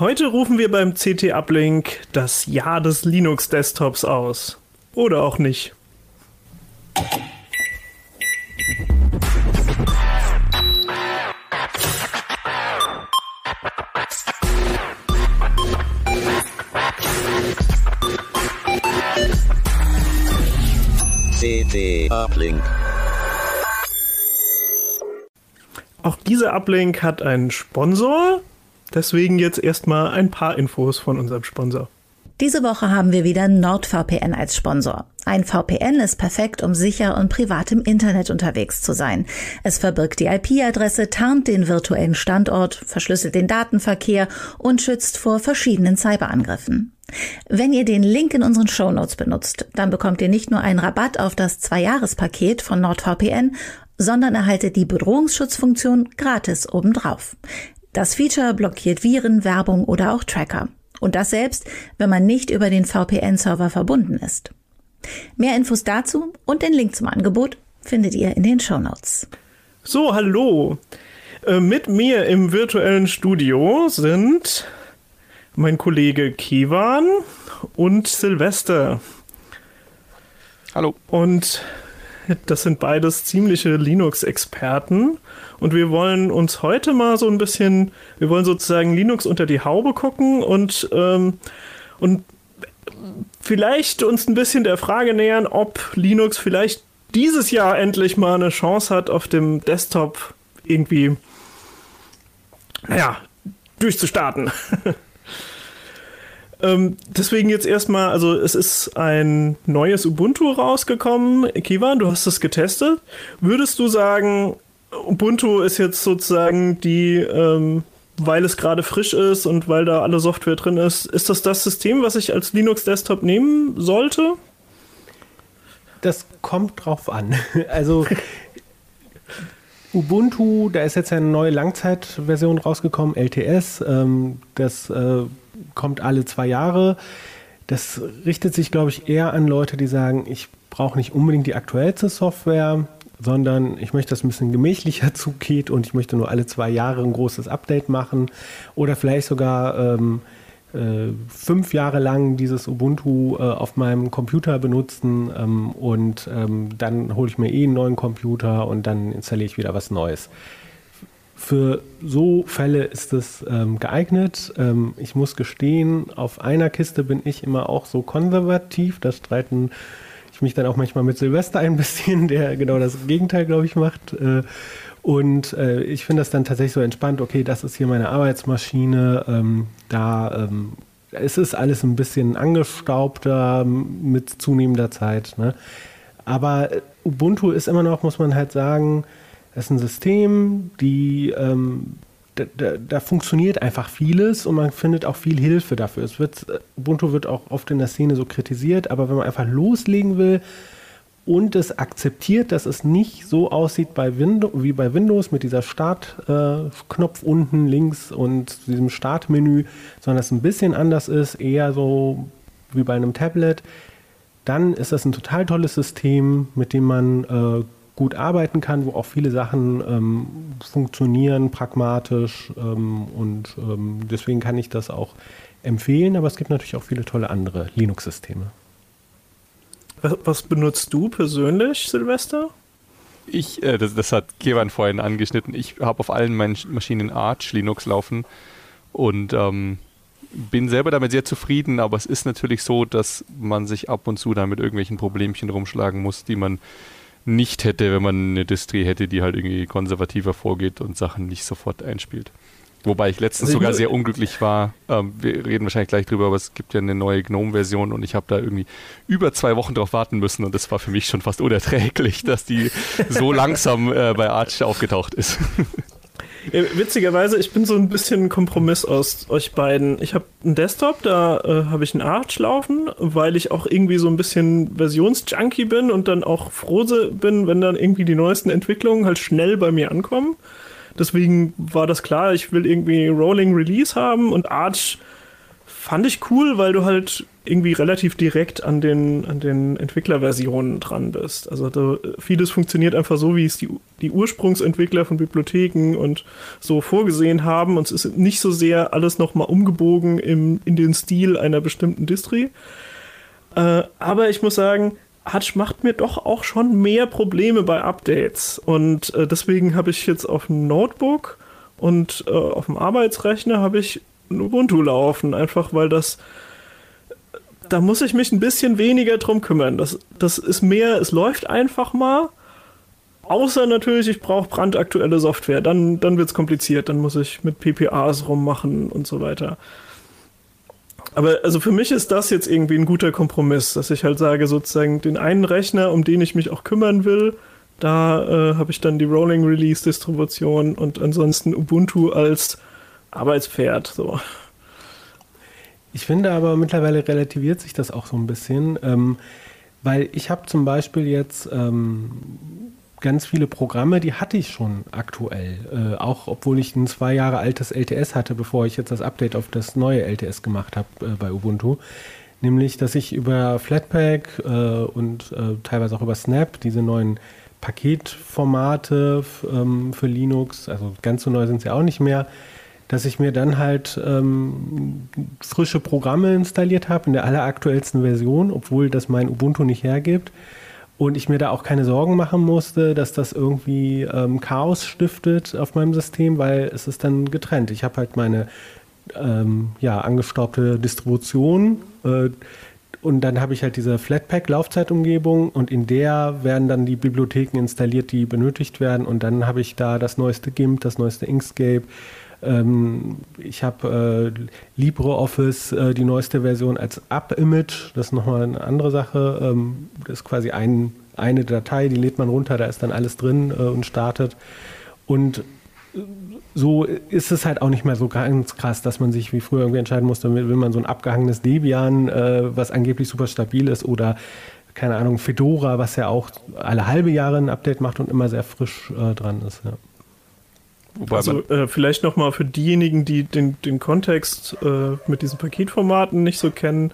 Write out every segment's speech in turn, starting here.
Heute rufen wir beim c't uplink das Jahr des Linux-Desktops aus. Oder auch nicht. c't uplink. Auch dieser Uplink hat einen Sponsor. Deswegen jetzt erstmal ein paar Infos von unserem Sponsor. Diese Woche haben wir wieder NordVPN als Sponsor. Ein VPN ist perfekt, um sicher und privat im Internet unterwegs zu sein. Es verbirgt die IP-Adresse, tarnt den virtuellen Standort, verschlüsselt den Datenverkehr und schützt vor verschiedenen Cyberangriffen. Wenn ihr den Link in unseren Shownotes benutzt, dann bekommt ihr nicht nur einen Rabatt auf das 2-Jahres-Paket von NordVPN, sondern erhaltet die Bedrohungsschutzfunktion gratis obendrauf. Das Feature blockiert Viren, Werbung oder auch Tracker. Und das selbst, wenn man nicht über den VPN-Server verbunden ist. Mehr Infos dazu und den Link zum Angebot findet ihr in den Shownotes. So, hallo. Mit mir im virtuellen Studio sind mein Kollege Keywan und Sylvester. Hallo. Und das sind beides ziemliche Linux-Experten. Und wir wollen uns heute mal so ein bisschen, wir wollen sozusagen Linux unter die Haube gucken und vielleicht uns ein bisschen der Frage nähern, ob Linux vielleicht dieses Jahr endlich mal eine Chance hat, auf dem Desktop irgendwie, naja, durchzustarten. Deswegen jetzt erstmal, also es ist ein neues Ubuntu rausgekommen. Keywan, du hast es getestet. Würdest du sagen, Ubuntu ist jetzt sozusagen die, weil es gerade frisch ist und weil da alle Software drin ist, ist das das System, was ich als Linux-Desktop nehmen sollte? Das kommt drauf an. Also Ubuntu, da ist jetzt eine neue Langzeitversion rausgekommen, LTS. Das kommt alle 2 Jahre. Das richtet sich, glaube ich, eher an Leute, die sagen, ich brauche nicht unbedingt die aktuellste Software, sondern ich möchte, dass es ein bisschen gemächlicher zugeht und ich möchte nur alle 2 Jahre ein großes Update machen oder vielleicht sogar 5 Jahre lang dieses Ubuntu auf meinem Computer benutzen dann hole ich mir einen neuen Computer und dann installiere ich wieder was Neues. Für so Fälle ist es geeignet. Ich muss gestehen, auf einer Kiste bin ich immer auch so konservativ, das streiten mich dann auch manchmal mit Sylvester ein bisschen, der genau das Gegenteil, glaube ich, macht. Und ich finde das dann tatsächlich so entspannt, okay, das ist hier meine Arbeitsmaschine, da es ist alles ein bisschen angestaubter mit zunehmender Zeit. Ne? Aber Ubuntu ist immer noch, muss man halt sagen, das ist ein System, da funktioniert einfach vieles und man findet auch viel Hilfe dafür. Ubuntu wird auch oft in der Szene so kritisiert, aber wenn man einfach loslegen will und es akzeptiert, dass es nicht so aussieht wie bei Windows mit dieser Startknopf unten links und diesem Startmenü, sondern es ein bisschen anders ist, eher so wie bei einem Tablet, dann ist das ein total tolles System, mit dem man gut arbeiten kann, wo auch viele Sachen funktionieren, pragmatisch deswegen kann ich das auch empfehlen, aber es gibt natürlich auch viele tolle andere Linux-Systeme. Was benutzt du persönlich, Sylvester? Ich, das hat Keywan vorhin angeschnitten, ich habe auf allen meinen Maschinen Arch Linux laufen und bin selber damit sehr zufrieden, aber es ist natürlich so, dass man sich ab und zu damit irgendwelchen Problemchen rumschlagen muss, die man nicht hätte, wenn man eine Distri hätte, die halt irgendwie konservativer vorgeht und Sachen nicht sofort einspielt. Wobei ich letztens sogar sehr unglücklich war. Wir reden wahrscheinlich gleich drüber, aber es gibt ja eine neue GNOME-Version und ich habe da irgendwie über 2 Wochen drauf warten müssen und das war für mich schon fast unerträglich, dass die so langsam bei Arch aufgetaucht ist. Witzigerweise, ich bin so ein bisschen ein Kompromiss aus euch beiden. Ich habe einen Desktop, da habe ich einen Arch laufen, weil ich auch irgendwie so ein bisschen Versionsjunkie bin und dann auch froh bin, wenn dann irgendwie die neuesten Entwicklungen halt schnell bei mir ankommen. Deswegen war das klar, ich will irgendwie Rolling Release haben und Arch fand ich cool, weil du halt irgendwie relativ direkt an den Entwicklerversionen dran bist. Also vieles funktioniert einfach so, wie es die Ursprungsentwickler von Bibliotheken und so vorgesehen haben. Und es ist nicht so sehr alles nochmal umgebogen in den Stil einer bestimmten Distri. Aber ich muss sagen, Arch macht mir doch auch schon mehr Probleme bei Updates. Und deswegen habe ich jetzt auf dem Notebook und auf dem Arbeitsrechner habe ich Ubuntu laufen, einfach weil da muss ich mich ein bisschen weniger drum kümmern. Das ist mehr, es läuft einfach mal, außer natürlich, ich brauche brandaktuelle Software, dann wird es kompliziert, dann muss ich mit PPAs rummachen und so weiter. Aber also für mich ist das jetzt irgendwie ein guter Kompromiss, dass ich halt sage, sozusagen den einen Rechner, um den ich mich auch kümmern will, da habe ich dann die Rolling Release Distribution und ansonsten Ubuntu als Arbeitspferd, so. Ich finde aber, mittlerweile relativiert sich das auch so ein bisschen, weil ich habe zum Beispiel jetzt ganz viele Programme, die hatte ich schon aktuell, auch obwohl ich ein 2 Jahre altes LTS hatte, bevor ich jetzt das Update auf das neue LTS gemacht habe bei Ubuntu, nämlich, dass ich über Flatpak und teilweise auch über Snap diese neuen Paketformate für Linux, also ganz so neu sind sie auch nicht mehr, dass ich mir dann halt frische Programme installiert habe in der alleraktuellsten Version, obwohl das mein Ubuntu nicht hergibt und ich mir da auch keine Sorgen machen musste, dass das irgendwie Chaos stiftet auf meinem System, weil es ist dann getrennt. Ich habe halt meine angestaubte Distribution und dann habe ich halt diese Flatpak-Laufzeitumgebung und in der werden dann die Bibliotheken installiert, die benötigt werden und dann habe ich da das neueste GIMP, das neueste Inkscape, ich habe LibreOffice, die neueste Version als AppImage, das ist nochmal eine andere Sache, das ist quasi eine Datei, die lädt man runter, da ist dann alles drin und startet und so ist es halt auch nicht mehr so ganz krass, dass man sich wie früher irgendwie entscheiden musste, will man so ein abgehangenes Debian, was angeblich super stabil ist oder keine Ahnung, Fedora, was ja auch alle halbe Jahre ein Update macht und immer sehr frisch dran ist, ja. Also vielleicht nochmal für diejenigen, die den Kontext mit diesen Paketformaten nicht so kennen,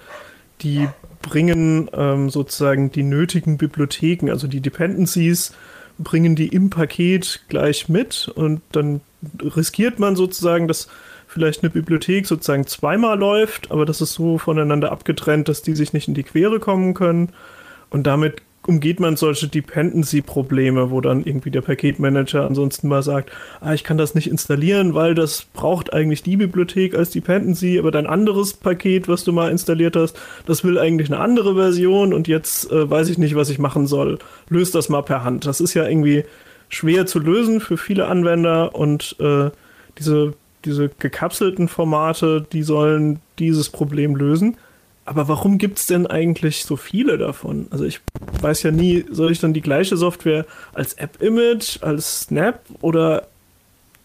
die bringen sozusagen die nötigen Bibliotheken, also die Dependencies, bringen die im Paket gleich mit und dann riskiert man sozusagen, dass vielleicht eine Bibliothek sozusagen zweimal läuft, aber das ist so voneinander abgetrennt, dass die sich nicht in die Quere kommen können und damit umgeht man solche Dependency-Probleme, wo dann irgendwie der Paketmanager ansonsten mal sagt, ich kann das nicht installieren, weil das braucht eigentlich die Bibliothek als Dependency, aber dein anderes Paket, was du mal installiert hast, das will eigentlich eine andere Version und jetzt weiß ich nicht, was ich machen soll. Löst das mal per Hand. Das ist ja irgendwie schwer zu lösen für viele Anwender und diese gekapselten Formate, die sollen dieses Problem lösen. Aber warum gibt es denn eigentlich so viele davon? Also ich weiß ja nie, soll ich dann die gleiche Software als App-Image, als Snap oder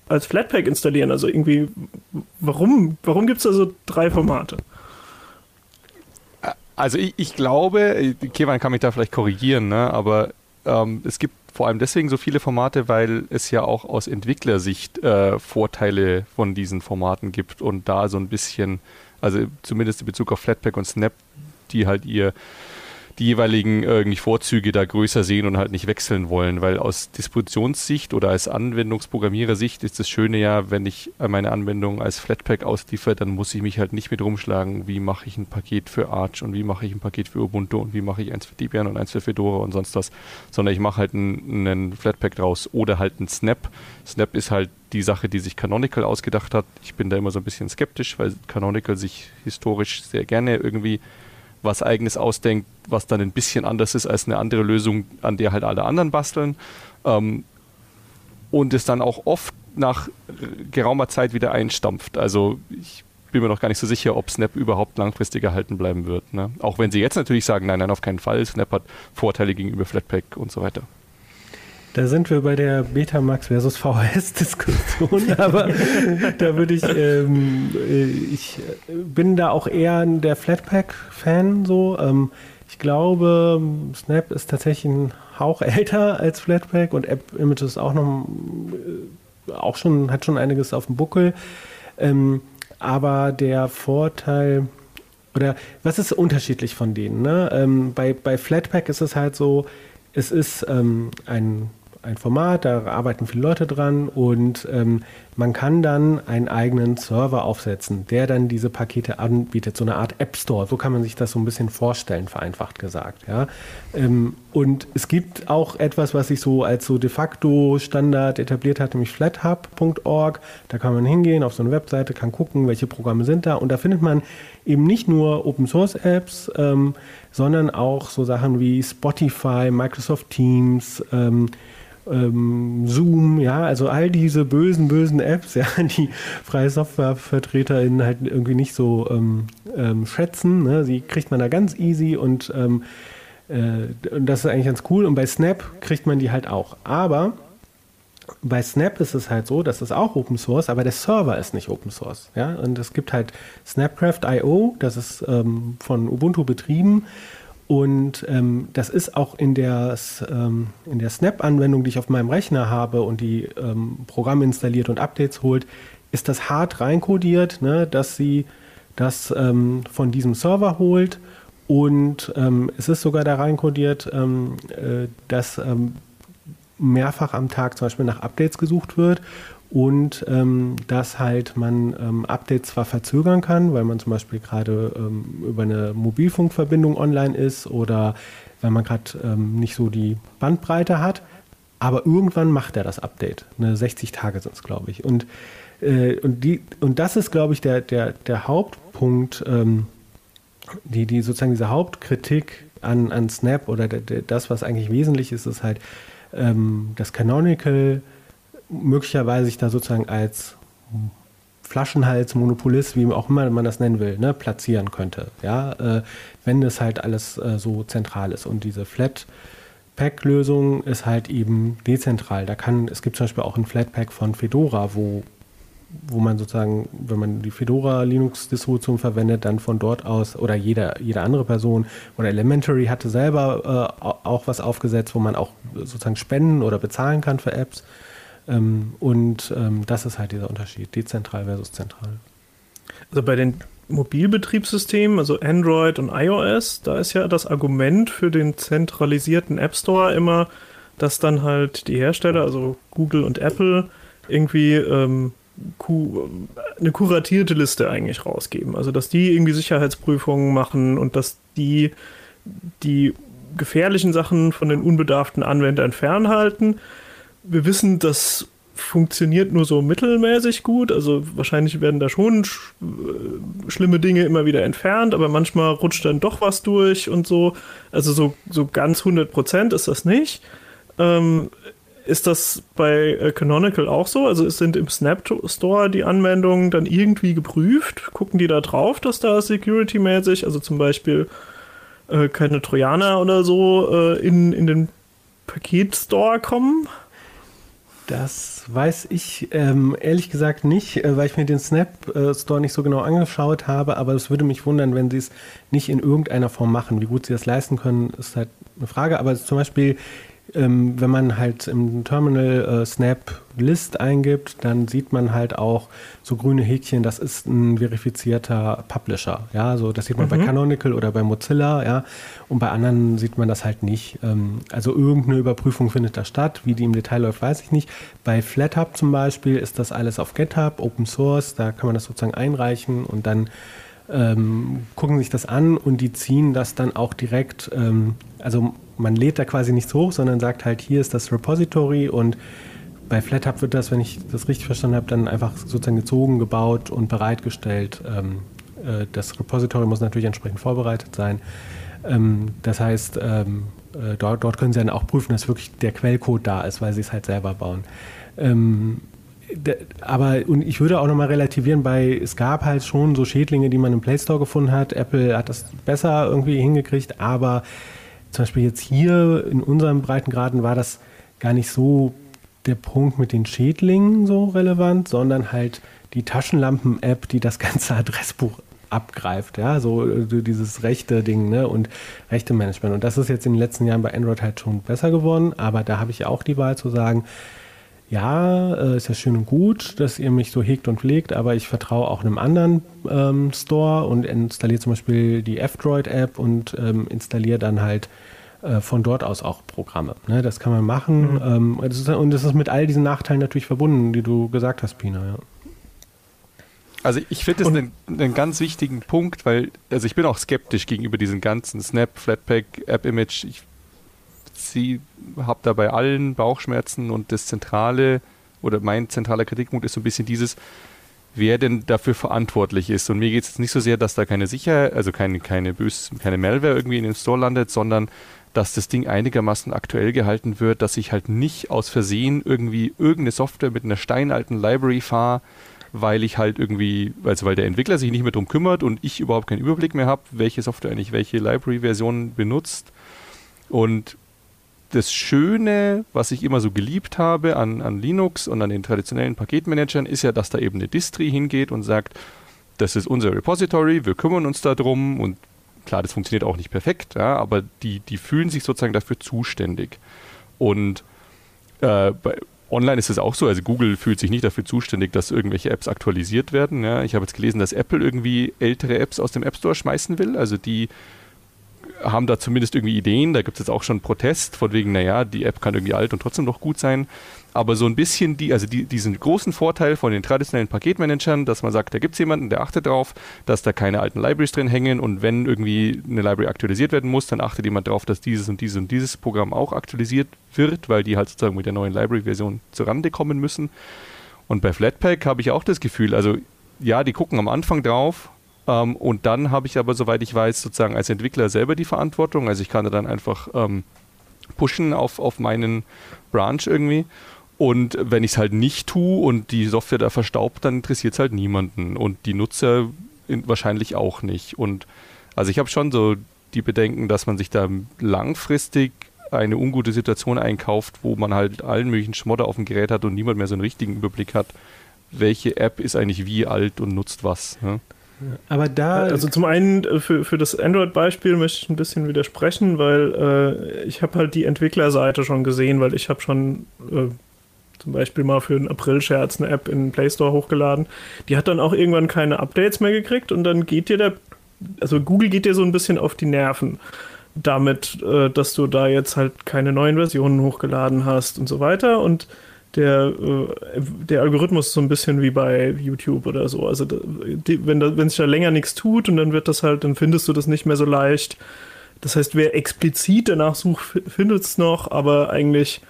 als Flatpak installieren? Also irgendwie, warum gibt es da so 3 Formate? Also ich glaube, Keywan kann mich da vielleicht korrigieren, ne? Aber es gibt vor allem deswegen so viele Formate, weil es ja auch aus Entwicklersicht Vorteile von diesen Formaten gibt und da so ein bisschen... Also zumindest in Bezug auf Flatpak und Snap, die halt die jeweiligen irgendwie Vorzüge da größer sehen und halt nicht wechseln wollen, weil aus Distributionssicht oder als Anwendungsprogrammierersicht ist das Schöne ja, wenn ich meine Anwendung als Flatpak ausliefere, dann muss ich mich halt nicht mit rumschlagen, wie mache ich ein Paket für Arch und wie mache ich ein Paket für Ubuntu und wie mache ich eins für Debian und eins für Fedora und sonst was, sondern ich mache halt einen Flatpak draus oder halt einen Snap. Snap ist halt die Sache, die sich Canonical ausgedacht hat. Ich bin da immer so ein bisschen skeptisch, weil Canonical sich historisch sehr gerne irgendwie was Eigenes ausdenkt, was dann ein bisschen anders ist als eine andere Lösung, an der halt alle anderen basteln. Und es dann auch oft nach geraumer Zeit wieder einstampft. Also ich bin mir noch gar nicht so sicher, ob Snap überhaupt langfristig erhalten bleiben wird. Ne? Auch wenn sie jetzt natürlich sagen, nein, auf keinen Fall. Snap hat Vorteile gegenüber Flatpak und so weiter. Da sind wir bei der Betamax versus VHS-Diskussion, aber da würde ich, ich bin da auch eher der Flatpak-Fan so. Ich glaube, Snap ist tatsächlich ein Hauch älter als Flatpak und App-Image ist auch schon, hat schon einiges auf dem Buckel. Aber der Vorteil, oder was ist unterschiedlich von denen? Ne? Bei Flatpak ist es halt so, es ist ein Format, da arbeiten viele Leute dran und man kann dann einen eigenen Server aufsetzen, der dann diese Pakete anbietet, so eine Art App Store, so kann man sich das so ein bisschen vorstellen, vereinfacht gesagt. Ja? Und es gibt auch etwas, was sich so als so de facto Standard etabliert hat, nämlich flathub.org, da kann man hingehen auf so eine Webseite, kann gucken, welche Programme sind da und da findet man eben nicht nur Open Source Apps, sondern auch so Sachen wie Spotify, Microsoft Teams, Zoom, ja, also all diese bösen Apps, ja, die freie SoftwarevertreterInnen halt irgendwie nicht so schätzen, ne? Die kriegt man da ganz easy und das ist eigentlich ganz cool und bei Snap kriegt man die halt auch, aber bei Snap ist es halt so, dass es auch Open Source, aber der Server ist nicht Open Source, ja, und es gibt halt Snapcraft.io, das ist von Ubuntu betrieben. Und das ist auch in der Snap-Anwendung, die ich auf meinem Rechner habe und die Programme installiert und Updates holt, ist das hart reinkodiert, ne, dass sie das von diesem Server holt. Und es ist sogar da reinkodiert, dass mehrfach am Tag zum Beispiel nach Updates gesucht wird. Und dass halt man Updates zwar verzögern kann, weil man zum Beispiel gerade über eine Mobilfunkverbindung online ist oder weil man gerade nicht so die Bandbreite hat, aber irgendwann macht er das Update. Ne, 60 Tage sind es, glaube ich. Und das ist, glaube ich, der Hauptpunkt, die sozusagen diese Hauptkritik an Snap oder das, was eigentlich wesentlich ist, ist halt das Canonical möglicherweise sich da sozusagen als Flaschenhals, Monopolist, wie auch immer man das nennen will, ne, platzieren könnte, ja, wenn das halt alles so zentral ist. Und diese Flatpak-Lösung ist halt eben dezentral. Es gibt zum Beispiel auch ein Flatpak von Fedora, wo man sozusagen, wenn man die Fedora-Linux-Distribution verwendet, dann von dort aus, oder jede andere Person, oder Elementary hatte selber auch was aufgesetzt, wo man auch sozusagen spenden oder bezahlen kann für Apps. Das ist halt dieser Unterschied, dezentral versus zentral. Also bei den Mobilbetriebssystemen, also Android und iOS, da ist ja das Argument für den zentralisierten App Store immer, dass dann halt die Hersteller, also Google und Apple, irgendwie eine kuratierte Liste eigentlich rausgeben. Also dass die irgendwie Sicherheitsprüfungen machen und dass die gefährlichen Sachen von den unbedarften Anwendern fernhalten. Wir wissen, das funktioniert nur so mittelmäßig gut, also wahrscheinlich werden da schon schlimme Dinge immer wieder entfernt, aber manchmal rutscht dann doch was durch und so, also so ganz 100% ist das nicht. Ist das bei Canonical auch so? Also sind im Snap Store die Anwendungen dann irgendwie geprüft? Gucken die da drauf, dass da security-mäßig, also zum Beispiel keine Trojaner oder so in den Paketstore kommen? Das weiß ich ehrlich gesagt nicht, weil ich mir den Snap-Store nicht so genau angeschaut habe, aber es würde mich wundern, wenn sie es nicht in irgendeiner Form machen. Wie gut sie das leisten können, ist halt eine Frage, aber zum Beispiel, wenn man halt im Terminal Snap-List eingibt, dann sieht man halt auch so grüne Häkchen, das ist ein verifizierter Publisher. Ja, so, das sieht man bei Canonical oder bei Mozilla, ja, und bei anderen sieht man das halt nicht. Also irgendeine Überprüfung findet da statt, wie die im Detail läuft, weiß ich nicht. Bei Flathub zum Beispiel ist das alles auf GitHub, Open Source, da kann man das sozusagen einreichen und dann gucken sich das an und die ziehen das dann auch direkt, also man lädt da quasi nichts hoch, sondern sagt halt, hier ist das Repository und bei Flathub wird das, wenn ich das richtig verstanden habe, dann einfach sozusagen gezogen, gebaut und bereitgestellt. Das Repository muss natürlich entsprechend vorbereitet sein. Das heißt, dort können sie dann auch prüfen, dass wirklich der Quellcode da ist, weil sie es halt selber bauen. Und ich würde auch nochmal relativieren, es gab halt schon so Schädlinge, die man im Play Store gefunden hat. Apple hat das besser irgendwie hingekriegt, aber zum Beispiel jetzt hier in unserem Breitengraden war das gar nicht so der Punkt mit den Schädlingen so relevant, sondern halt die Taschenlampen-App, die das ganze Adressbuch abgreift, ja, so dieses rechte Ding, ne, und rechte Management. Und das ist jetzt in den letzten Jahren bei Android halt schon besser geworden, aber da habe ich ja auch die Wahl zu sagen, ja, ist ja schön und gut, dass ihr mich so hegt und pflegt, aber ich vertraue auch einem anderen Store und installiere zum Beispiel die F-Droid-App und installiere dann halt von dort aus auch Programme. Ne, das kann man machen. Mhm. Und das ist mit all diesen Nachteilen natürlich verbunden, die du gesagt hast, Pina. Ja. Also ich finde das einen ganz wichtigen Punkt, weil also ich bin auch skeptisch gegenüber diesen ganzen Snap, Flatpak, AppImage. Ich habe da bei allen Bauchschmerzen und das zentrale oder mein zentraler Kritikpunkt ist so ein bisschen dieses, wer denn dafür verantwortlich ist. Und mir geht es jetzt nicht so sehr, dass da keine Sicherheit, also keine Malware irgendwie in dem Store landet, sondern dass das Ding einigermaßen aktuell gehalten wird, dass ich halt nicht aus Versehen irgendwie irgendeine Software mit einer steinalten Library fahre, weil ich halt irgendwie, also weil der Entwickler sich nicht mehr drum kümmert und ich überhaupt keinen Überblick mehr habe, welche Software eigentlich welche Library-Version benutzt. Und das Schöne, was ich immer so geliebt habe an Linux und an den traditionellen Paketmanagern, ist ja, dass da eben eine Distri hingeht und sagt, das ist unser Repository, wir kümmern uns da drum und klar, das funktioniert auch nicht perfekt, ja, aber die fühlen sich sozusagen dafür zuständig. Und bei online ist es auch so, also Google fühlt sich nicht dafür zuständig, dass irgendwelche Apps aktualisiert werden. Ja. Ich habe jetzt gelesen, dass Apple irgendwie ältere Apps aus dem App Store schmeißen will, also die haben da zumindest irgendwie Ideen, da gibt es jetzt auch schon einen Protest, von wegen, naja, die App kann irgendwie alt und trotzdem noch gut sein, aber so ein bisschen diesen großen Vorteil von den traditionellen Paketmanagern, dass man sagt, da gibt es jemanden, der achtet drauf, dass da keine alten Libraries drin hängen und wenn irgendwie eine Library aktualisiert werden muss, dann achtet jemand drauf, dass dieses und dieses und dieses Programm auch aktualisiert wird, weil die halt sozusagen mit der neuen Library-Version zurande kommen müssen. Und bei Flatpak habe ich auch das Gefühl, also ja, die gucken am Anfang drauf, und dann habe ich aber, soweit ich weiß, sozusagen als Entwickler selber die Verantwortung. Also ich kann da dann einfach pushen auf meinen Branch irgendwie. Und wenn ich es halt nicht tue und die Software da verstaubt, dann interessiert es halt niemanden. Und die Nutzer wahrscheinlich auch nicht. Und also ich habe schon so die Bedenken, dass man sich da langfristig eine ungute Situation einkauft, wo man halt allen möglichen Schmodder auf dem Gerät hat und niemand mehr so einen richtigen Überblick hat, welche App ist eigentlich wie alt und nutzt was. Ne? Aber da also zum einen für das Android-Beispiel möchte ich ein bisschen widersprechen, weil ich habe halt die Entwicklerseite schon gesehen, weil ich habe schon zum Beispiel mal für einen April-Scherz eine App in den Play Store hochgeladen. Die hat dann auch irgendwann keine Updates mehr gekriegt und dann geht dir Google geht dir so ein bisschen auf die Nerven damit, dass du da jetzt halt keine neuen Versionen hochgeladen hast und so weiter und der Algorithmus ist so ein bisschen wie bei YouTube oder so. Also wenn sich da länger nichts tut und dann wird das halt, dann findest du das nicht mehr so leicht. Das heißt, wer explizit danach sucht, findet es noch, aber eigentlich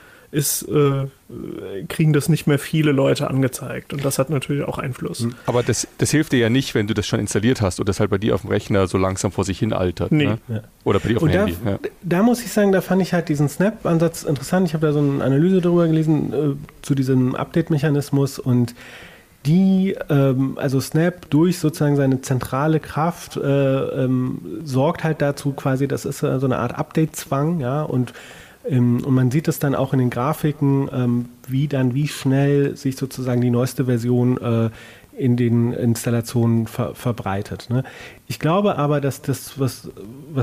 kriegen das nicht mehr viele Leute angezeigt. Und das hat natürlich auch Einfluss. Aber das hilft dir ja nicht, wenn du das schon installiert hast und das halt bei dir auf dem Rechner so langsam vor sich hin altert. Nee. Ne? Ja. Oder bei dir auf dem Handy. Da muss ich sagen, da fand ich halt diesen Snap-Ansatz interessant. Ich habe da so eine Analyse darüber gelesen, zu diesem Update-Mechanismus und also Snap durch sozusagen seine zentrale Kraft sorgt halt dazu quasi, das ist so eine Art Update-Zwang, ja, und man sieht es dann auch in den Grafiken, wie schnell sich sozusagen die neueste Version in den Installationen verbreitet. Ne? Ich glaube aber, dass das, was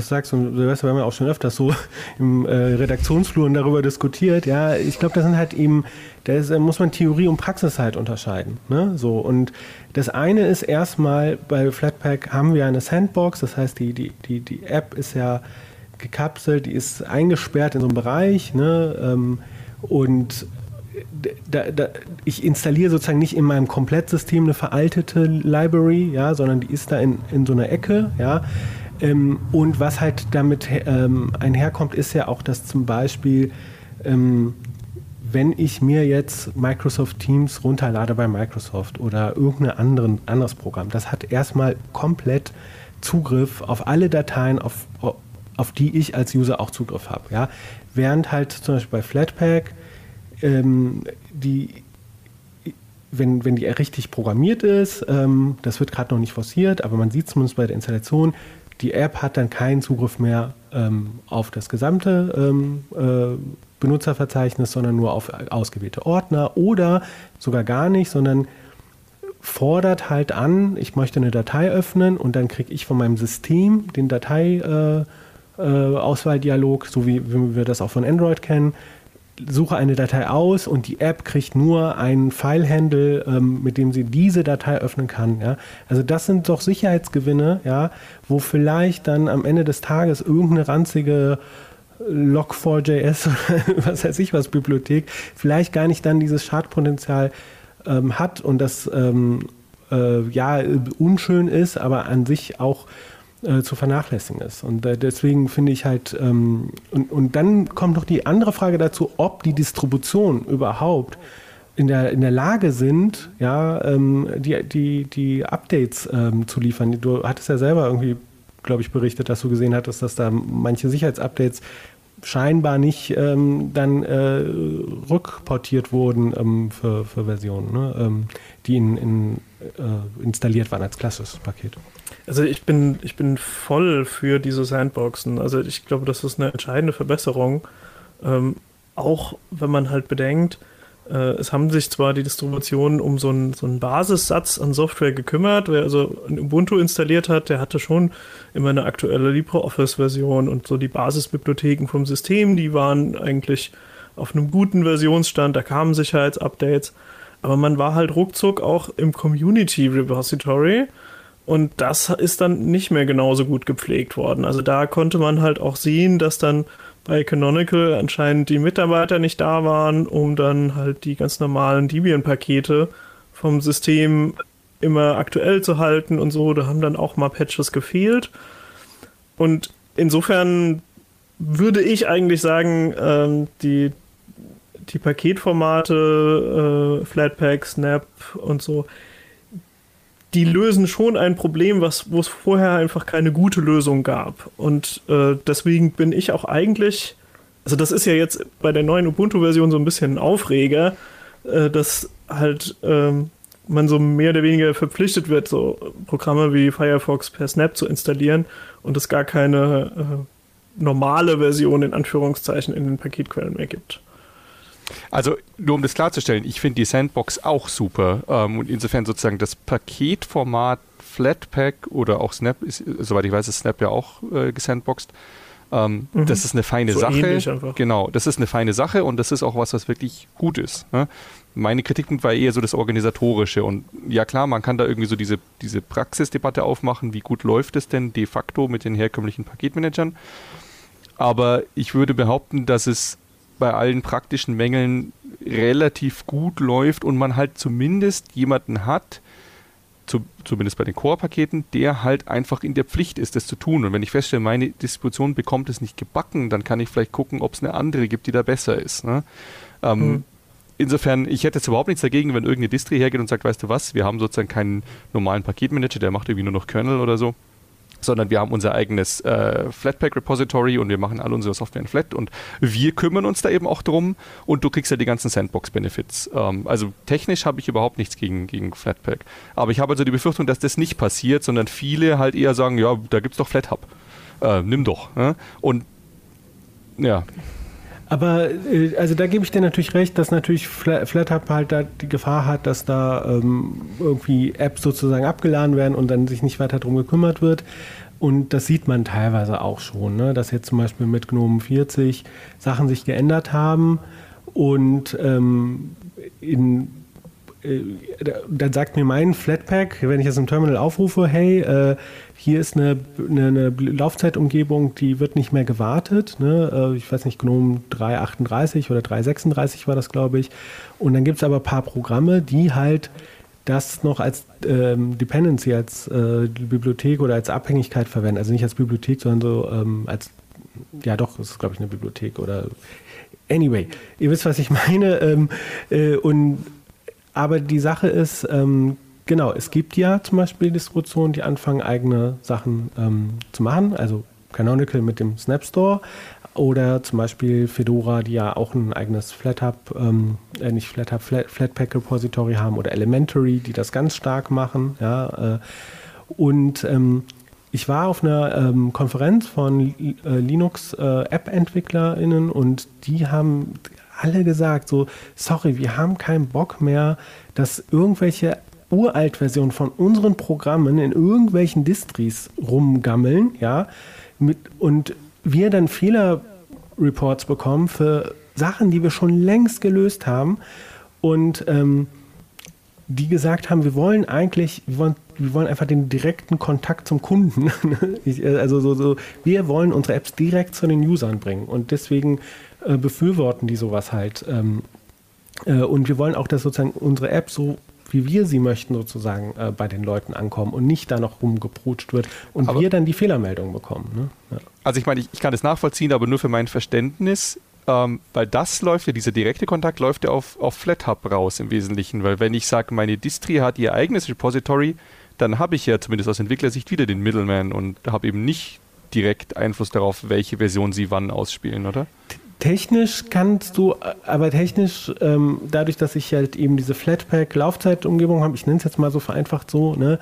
sagst du, Sylvester, wir haben ja auch schon öfters so im Redaktionsfluren darüber diskutiert, ja, ich glaube, das sind halt eben, da muss man Theorie und Praxis halt unterscheiden. Ne? So, und das eine ist erstmal, bei Flatpak haben wir eine Sandbox, das heißt, die App ist ja gekapselt, die ist eingesperrt in so einem Bereich, ne? Und ich installiere sozusagen nicht in meinem Komplettsystem eine veraltete Library, ja, sondern die ist da in so einer Ecke, ja. Und was halt damit einherkommt, ist ja auch, dass zum Beispiel wenn ich mir jetzt Microsoft Teams runterlade bei Microsoft oder irgendein anderes Programm, das hat erstmal komplett Zugriff auf alle Dateien, auf die ich als User auch Zugriff habe. Ja? Während halt zum Beispiel bei Flatpak, wenn die richtig programmiert ist, das wird gerade noch nicht forciert, aber man sieht zumindest bei der Installation, die App hat dann keinen Zugriff mehr auf das gesamte Benutzerverzeichnis, sondern nur auf ausgewählte Ordner oder sogar gar nicht, sondern fordert halt an, ich möchte eine Datei öffnen und dann kriege ich von meinem System den Datei Auswahldialog, so wie wir das auch von Android kennen, suche eine Datei aus und die App kriegt nur einen File-Handle, mit dem sie diese Datei öffnen kann. Ja? Also das sind doch Sicherheitsgewinne, ja, wo vielleicht dann am Ende des Tages irgendeine ranzige Log4JS oder was weiß ich was Bibliothek vielleicht gar nicht dann dieses Schadpotenzial hat und das ja unschön ist, aber an sich auch zu vernachlässigen ist. Und deswegen finde ich halt, und dann kommt noch die andere Frage dazu, ob die Distribution überhaupt in der Lage sind, ja, die Updates zu liefern. Du hattest ja selber irgendwie, glaube ich, berichtet, dass du gesehen hattest, dass da manche Sicherheitsupdates scheinbar nicht dann rückportiert wurden für Versionen, ne? Die installiert waren als Classes-Paket. Also ich bin voll für diese Sandboxen. Also ich glaube, das ist eine entscheidende Verbesserung. Auch wenn man halt bedenkt, es haben sich zwar die Distributionen um so einen Basissatz an Software gekümmert. Wer also ein Ubuntu installiert hat, der hatte schon immer eine aktuelle LibreOffice-Version und so die Basisbibliotheken vom System, die waren eigentlich auf einem guten Versionsstand, da kamen Sicherheitsupdates. Aber man war halt ruckzuck auch im Community-Repository. Und das ist dann nicht mehr genauso gut gepflegt worden. Also da konnte man halt auch sehen, dass dann bei Canonical anscheinend die Mitarbeiter nicht da waren, um dann halt die ganz normalen Debian-Pakete vom System immer aktuell zu halten und so. Da haben dann auch mal Patches gefehlt. Und insofern würde ich eigentlich sagen, die Paketformate, Flatpak, Snap und so, die lösen schon ein Problem, wo es vorher einfach keine gute Lösung gab. Und deswegen bin ich auch eigentlich, also das ist ja jetzt bei der neuen Ubuntu-Version so ein bisschen ein Aufreger, dass halt man so mehr oder weniger verpflichtet wird, so Programme wie Firefox per Snap zu installieren und es gar keine normale Version in Anführungszeichen in den Paketquellen mehr gibt. Also nur um das klarzustellen, ich finde die Sandbox auch super und insofern sozusagen das Paketformat Flatpak oder auch Snap, ist, soweit ich weiß, ist Snap ja auch gesandboxed. Das ist eine feine Sache. Genau, das ist eine feine Sache und das ist auch was wirklich gut ist. Ne? Meine Kritikpunkt war eher so das Organisatorische und ja klar, man kann da irgendwie so diese Praxisdebatte aufmachen, wie gut läuft es denn de facto mit den herkömmlichen Paketmanagern, aber ich würde behaupten, dass es bei allen praktischen Mängeln relativ gut läuft und man halt zumindest jemanden hat, zumindest bei den Core-Paketen, der halt einfach in der Pflicht ist, das zu tun. Und wenn ich feststelle, meine Distribution bekommt es nicht gebacken, dann kann ich vielleicht gucken, ob es eine andere gibt, die da besser ist. Ne? Insofern, ich hätte jetzt überhaupt nichts dagegen, wenn irgendeine Distri hergeht und sagt, weißt du was, wir haben sozusagen keinen normalen Paketmanager, der macht irgendwie nur noch Kernel oder so, sondern wir haben unser eigenes Flatpak-Repository und wir machen alle unsere Software in Flat und wir kümmern uns da eben auch drum und du kriegst ja die ganzen Sandbox-Benefits. Also technisch habe ich überhaupt nichts gegen Flatpak. Aber ich habe also die Befürchtung, dass das nicht passiert, sondern viele halt eher sagen, ja, da gibt's doch Flathub. Nimm doch. Und ja. Aber also da gebe ich dir natürlich recht, dass natürlich Flathub halt da die Gefahr hat, dass da irgendwie Apps sozusagen abgeladen werden und dann sich nicht weiter drum gekümmert wird. Und das sieht man teilweise auch schon, ne? Dass jetzt zum Beispiel mit GNOME 40 Sachen sich geändert haben und dann sagt mir mein Flatpak, wenn ich das im Terminal aufrufe, hey, hier ist eine Laufzeitumgebung, die wird nicht mehr gewartet. Ne? Ich weiß nicht, GNOME 3.38 oder 3.36 war das, glaube ich. Und dann gibt es aber ein paar Programme, die halt das noch als Dependency, als Bibliothek oder als Abhängigkeit verwenden. Also nicht als Bibliothek, sondern so als, ja doch, das ist, glaube ich, eine Bibliothek oder anyway. Ihr wisst, was ich meine. Aber die Sache ist, genau, es gibt ja zum Beispiel Distributionen, die anfangen, eigene Sachen zu machen. Also Canonical mit dem Snap Store oder zum Beispiel Fedora, die ja auch ein eigenes Flatpak-Repository haben oder Elementary, die das ganz stark machen. Ja, ich war auf einer Konferenz von Linux-App-EntwicklerInnen und die haben alle gesagt, so, sorry, wir haben keinen Bock mehr, dass irgendwelche Uraltversionen von unseren Programmen in irgendwelchen Distris rumgammeln, ja, und wir dann Fehler-Reports bekommen für Sachen, die wir schon längst gelöst haben und die gesagt haben, wir wollen eigentlich, wir wollen einfach den direkten Kontakt zum Kunden. Also wir wollen unsere Apps direkt zu den Usern bringen und deswegen befürworten die sowas halt. Und wir wollen auch, dass sozusagen unsere Apps so wie wir sie möchten sozusagen bei den Leuten ankommen und nicht da noch rumgeprutscht wird und aber wir dann die Fehlermeldung bekommen. Ne? Ja. Also ich meine, ich kann das nachvollziehen, aber nur für mein Verständnis, weil das läuft ja, dieser direkte Kontakt läuft ja auf Flathub raus im Wesentlichen, weil wenn ich sage, meine Distri hat ihr eigenes Repository, dann habe ich ja zumindest aus Entwicklersicht wieder den Middleman und habe eben nicht direkt Einfluss darauf, welche Version sie wann ausspielen, oder? Technisch kannst du, aber technisch, dadurch, dass ich halt eben diese Flatpak-Laufzeitumgebung habe, ich nenne es jetzt mal so vereinfacht so, ne,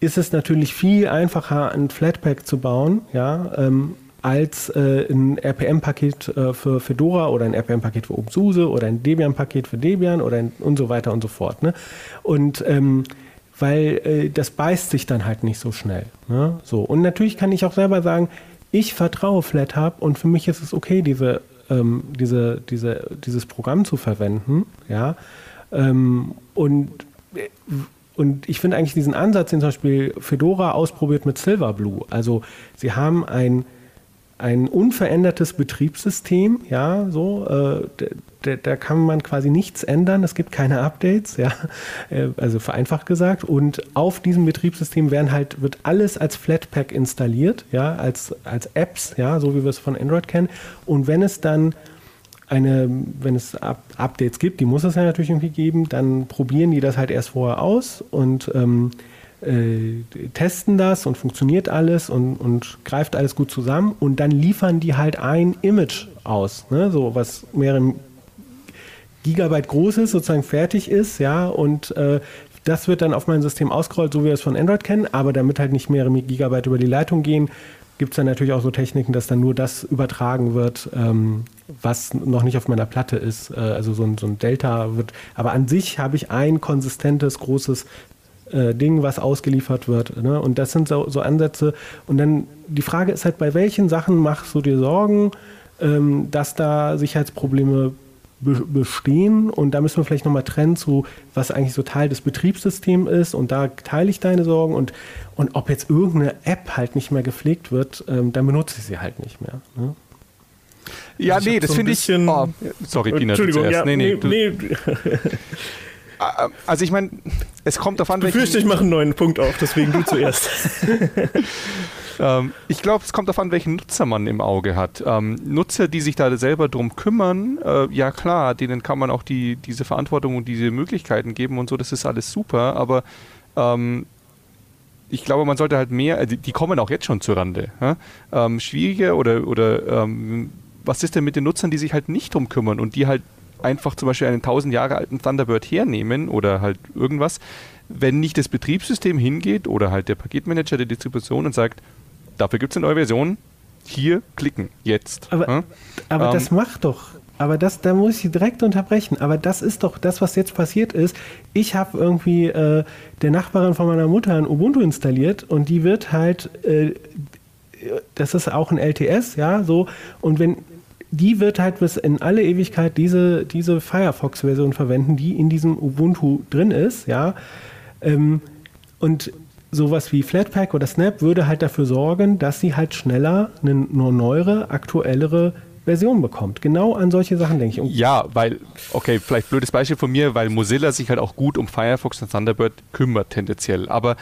ist es natürlich viel einfacher, ein Flatpak zu bauen, ja, als ein RPM-Paket für Fedora oder ein RPM-Paket für Ubuntu oder ein Debian-Paket für Debian oder und so weiter und so fort. Ne? Und weil das beißt sich dann halt nicht so schnell. Ne? So. Und natürlich kann ich auch selber sagen, ich vertraue Flathub und für mich ist es okay, dieses Programm zu verwenden. Ja? Und ich finde eigentlich diesen Ansatz, den zum Beispiel Fedora ausprobiert mit Silverblue. Also sie haben ein unverändertes Betriebssystem, ja, so, da kann man quasi nichts ändern, es gibt keine Updates, ja, also vereinfacht gesagt, und auf diesem Betriebssystem wird alles als Flatpak installiert, ja, als Apps, ja, so wie wir es von Android kennen, und wenn es dann Updates gibt, die muss es ja natürlich irgendwie geben, dann probieren die das halt erst vorher aus und testen das und funktioniert alles und greift alles gut zusammen und dann liefern die halt ein Image aus, ne? So was mehrere Gigabyte groß ist, sozusagen fertig ist, ja, und das wird dann auf mein System ausgerollt, so wie wir es von Android kennen, aber damit halt nicht mehrere Gigabyte über die Leitung gehen, gibt es dann natürlich auch so Techniken, dass dann nur das übertragen wird, was noch nicht auf meiner Platte ist, also so ein Delta wird, aber an sich habe ich ein konsistentes, großes Ding, was ausgeliefert wird. Ne? Und das sind so Ansätze. Und dann die Frage ist halt, bei welchen Sachen machst du dir Sorgen, dass da Sicherheitsprobleme bestehen? Und da müssen wir vielleicht nochmal trennen zu, was eigentlich so Teil des Betriebssystems ist. Und da teile ich deine Sorgen. Und ob jetzt irgendeine App halt nicht mehr gepflegt wird, dann benutze ich sie halt nicht mehr. Ne? Ja, also nee, das so finde ich... Oh, sorry, Pina, Entschuldigung, zuerst. Ja, nee. Also ich meine, es kommt darauf an, welchen... Ich befürchte, ich mache einen neuen Punkt auf, deswegen du zuerst. Ich glaube, es kommt darauf an, welchen Nutzer man im Auge hat. Nutzer, die sich da selber drum kümmern, ja klar, denen kann man auch diese Verantwortung und diese Möglichkeiten geben und so, das ist alles super, aber ich glaube, man sollte halt mehr, die kommen auch jetzt schon zur Rande. Schwieriger oder was ist denn mit den Nutzern, die sich halt nicht drum kümmern und die halt einfach zum Beispiel einen 1000 Jahre alten Thunderbird hernehmen oder halt irgendwas, wenn nicht das Betriebssystem hingeht oder halt der Paketmanager der Distribution und sagt, dafür gibt es eine neue Version, hier klicken, jetzt. Aber das macht doch, aber das, da muss ich direkt unterbrechen, aber das ist doch das, was jetzt passiert ist. Ich habe irgendwie der Nachbarin von meiner Mutter ein Ubuntu installiert und die wird halt, das ist auch ein LTS, ja, so, und die wird halt bis in alle Ewigkeit diese Firefox-Version verwenden, die in diesem Ubuntu drin ist, ja. Und sowas wie Flatpak oder Snap würde halt dafür sorgen, dass sie halt schneller eine neuere, aktuellere Version bekommt. Genau an solche Sachen denke ich. Und ja, weil, okay, vielleicht blödes Beispiel von mir, weil Mozilla sich halt auch gut um Firefox und Thunderbird kümmert tendenziell, aber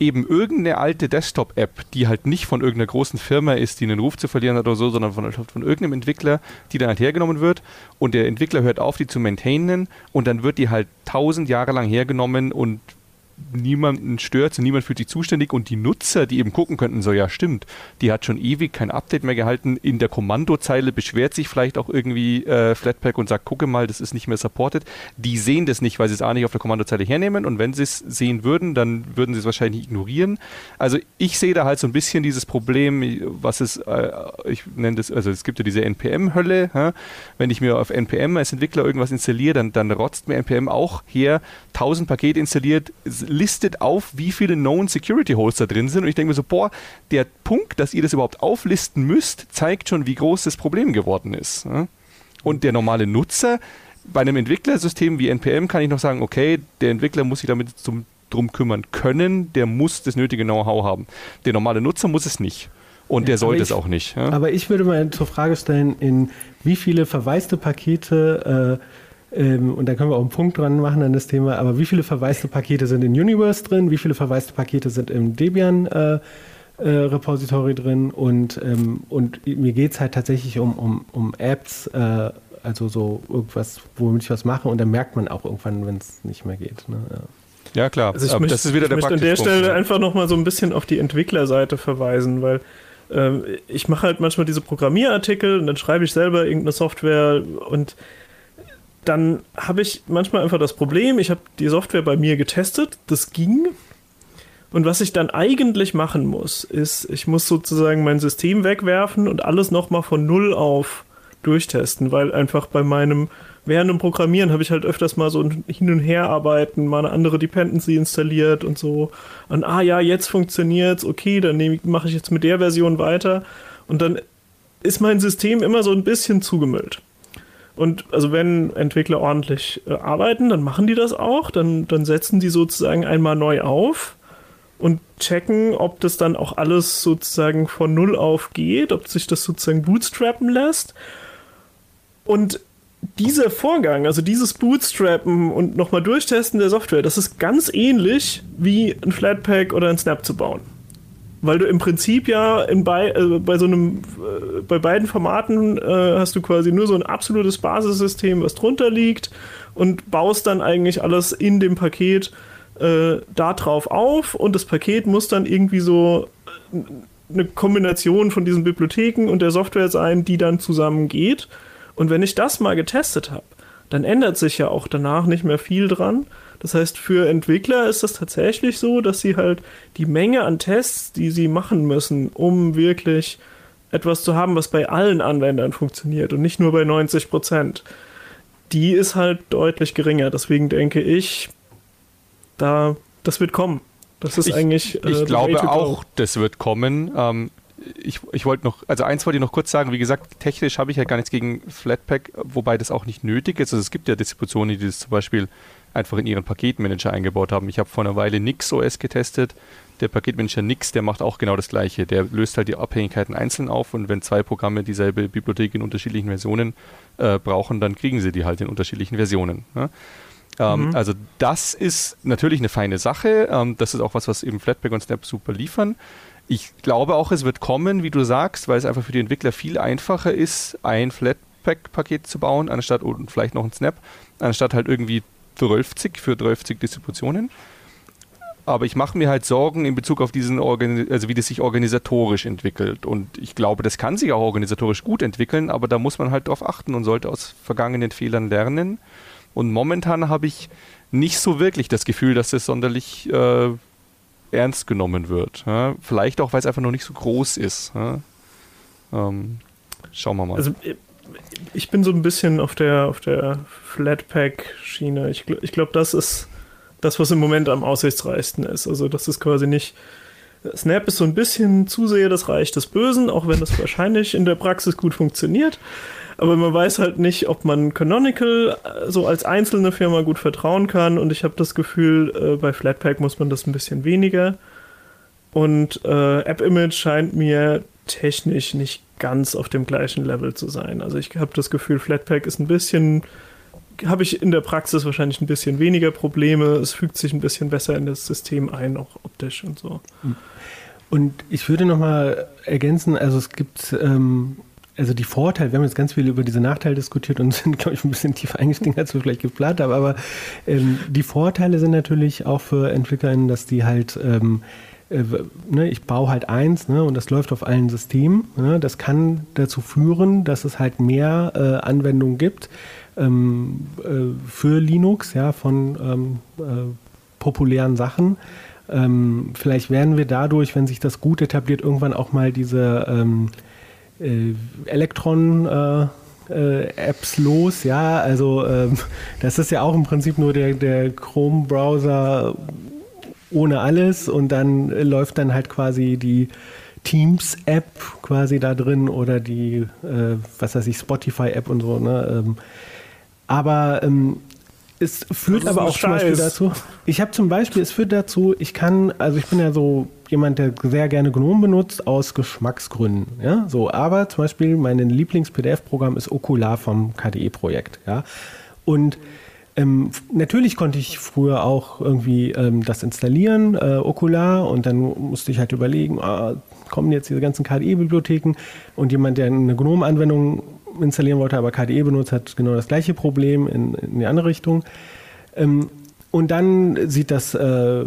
eben irgendeine alte Desktop-App, die halt nicht von irgendeiner großen Firma ist, die einen Ruf zu verlieren hat oder so, sondern von irgendeinem Entwickler, die dann halt hergenommen wird und der Entwickler hört auf, die zu maintainen und dann wird die halt 1000 Jahre lang hergenommen und niemanden stört und niemand fühlt sich zuständig und die Nutzer, die eben gucken könnten, so ja stimmt, die hat schon ewig kein Update mehr gehalten, in der Kommandozeile beschwert sich vielleicht auch irgendwie Flatpak und sagt, gucke mal, das ist nicht mehr supported, die sehen das nicht, weil sie es auch nicht auf der Kommandozeile hernehmen und wenn sie es sehen würden, dann würden sie es wahrscheinlich ignorieren, also ich sehe da halt so ein bisschen dieses Problem, was es, ich nenne das, also es gibt ja diese NPM-Hölle, hä? Wenn ich mir auf NPM als Entwickler irgendwas installiere, dann rotzt mir NPM auch her, 1000 Pakete installiert, listet auf, wie viele known Security Holes da drin sind und ich denke mir so, boah, der Punkt, dass ihr das überhaupt auflisten müsst, zeigt schon, wie groß das Problem geworden ist. Und der normale Nutzer, bei einem Entwicklersystem wie NPM kann ich noch sagen, okay, der Entwickler muss sich damit drum kümmern können, der muss das nötige Know-how haben. Der normale Nutzer muss es nicht. Und der sollte es auch nicht. Ja? Aber ich würde mal zur Frage stellen, in wie viele verwaiste Pakete, und da können wir auch einen Punkt dran machen an das Thema, aber wie viele verwaiste Pakete sind in Universe drin, wie viele verwaiste Pakete sind im Debian Repository drin, und mir geht es halt tatsächlich um Apps, also so irgendwas, womit ich was mache, und dann merkt man auch irgendwann, wenn es nicht mehr geht. Ne? Ja. Ja klar, also das ist wieder der Praktikpunkt. Ich möchte an der Stelle einfach nochmal so ein bisschen auf die Entwicklerseite verweisen, weil ich mache halt manchmal diese Programmierartikel und dann schreibe ich selber irgendeine Software und dann habe ich manchmal einfach das Problem, ich habe die Software bei mir getestet, das ging, und was ich dann eigentlich machen muss, ist, ich muss sozusagen mein System wegwerfen und alles nochmal von Null auf durchtesten, weil einfach bei meinem während dem Programmieren habe ich halt öfters mal so ein Hin- und Herarbeiten, mal eine andere Dependency installiert und so. Und ja, jetzt funktioniert's, okay, dann mache ich jetzt mit der Version weiter. Und dann ist mein System immer so ein bisschen zugemüllt. Und also wenn Entwickler ordentlich arbeiten, dann machen die das auch. Dann setzen die sozusagen einmal neu auf und checken, ob das dann auch alles sozusagen von Null auf geht, ob sich das sozusagen bootstrappen lässt. Und dieser Vorgang, also dieses Bootstrappen und nochmal Durchtesten der Software, das ist ganz ähnlich wie ein Flatpak oder ein Snap zu bauen. Weil du im Prinzip ja bei beiden Formaten hast du quasi nur so ein absolutes Basissystem, was drunter liegt, und baust dann eigentlich alles in dem Paket da drauf auf, und das Paket muss dann irgendwie so eine Kombination von diesen Bibliotheken und der Software sein, die dann zusammengeht. Und wenn ich das mal getestet habe, dann ändert sich ja auch danach nicht mehr viel dran. Das heißt, für Entwickler ist das tatsächlich so, dass sie halt die Menge an Tests, die sie machen müssen, um wirklich etwas zu haben, was bei allen Anwendern funktioniert und nicht nur bei 90%, die ist halt deutlich geringer. Deswegen denke ich, das wird kommen. Das ist eigentlich. Ich glaube auch, das wird kommen. Ich wollte noch, also eins wollte ich noch kurz sagen, wie gesagt, technisch habe ich ja gar nichts gegen Flatpak, wobei das auch nicht nötig ist. Also es gibt ja Distributionen, die das zum Beispiel einfach in ihren Paketmanager eingebaut haben. Ich habe vor einer Weile NixOS getestet. Der Paketmanager Nix, der macht auch genau das Gleiche. Der löst halt die Abhängigkeiten einzeln auf, und wenn zwei Programme dieselbe Bibliothek in unterschiedlichen Versionen brauchen, dann kriegen sie die halt in unterschiedlichen Versionen. Ne? Also das ist natürlich eine feine Sache. Das ist auch was eben Flatpak und Snap super liefern. Ich glaube auch, es wird kommen, wie du sagst, weil es einfach für die Entwickler viel einfacher ist, ein Flatpak-Paket zu bauen, anstatt, und vielleicht noch ein Snap, anstatt halt irgendwie 12 Distributionen. Aber ich mache mir halt Sorgen in Bezug auf wie das sich organisatorisch entwickelt. Und ich glaube, das kann sich auch organisatorisch gut entwickeln, aber da muss man halt drauf achten und sollte aus vergangenen Fehlern lernen. Und momentan habe ich nicht so wirklich das Gefühl, dass das sonderlich ernst genommen wird. Ja? Vielleicht auch, weil es einfach noch nicht so groß ist. Ja? Schauen wir mal. Also ich bin so ein bisschen auf der Flatpak-Schiene. Ich glaube, das ist das, was im Moment am aussichtsreichsten ist. Also das ist quasi nicht... Snap ist so ein bisschen Zuseher des Reich des Bösen, auch wenn das wahrscheinlich in der Praxis gut funktioniert. Aber man weiß halt nicht, ob man Canonical so als einzelne Firma gut vertrauen kann. Und ich habe das Gefühl, bei Flatpak muss man das ein bisschen weniger. Und AppImage scheint mir technisch nicht ganz auf dem gleichen Level zu sein. Also ich habe das Gefühl, Flatpak ist ein bisschen, habe ich in der Praxis wahrscheinlich ein bisschen weniger Probleme. Es fügt sich ein bisschen besser in das System ein, auch optisch und so. Und ich würde nochmal ergänzen, also es gibt... Also die Vorteile, wir haben jetzt ganz viel über diese Nachteile diskutiert und sind, glaube ich, ein bisschen tiefer eingestiegen, als wir vielleicht geplant haben, aber die Vorteile sind natürlich auch für EntwicklerInnen, dass die halt, ich baue halt eins, ne, und das läuft auf allen Systemen. Ne, das kann dazu führen, dass es halt mehr Anwendungen gibt für Linux, ja, von populären Sachen. Vielleicht werden wir dadurch, wenn sich das gut etabliert, irgendwann auch mal diese... Electron-Apps los, ja, also das ist ja auch im Prinzip nur der Chrome-Browser ohne alles, und dann läuft dann halt quasi die Teams-App quasi da drin oder die, was weiß ich, Spotify-App und so. Ne? Es führt aber auch zum Beispiel dazu, ich kann, also ich bin ja so jemand, der sehr gerne GNOME benutzt, aus Geschmacksgründen, ja, so, aber zum Beispiel mein Lieblings-PDF-Programm ist Okular vom KDE-Projekt, ja, und natürlich konnte ich früher auch irgendwie das installieren, Okular, und dann musste ich halt überlegen, kommen jetzt diese ganzen KDE-Bibliotheken, und jemand, der eine GNOME-Anwendung installieren wollte, aber KDE benutzt, hat genau das gleiche Problem in die andere Richtung. Und dann sieht das, was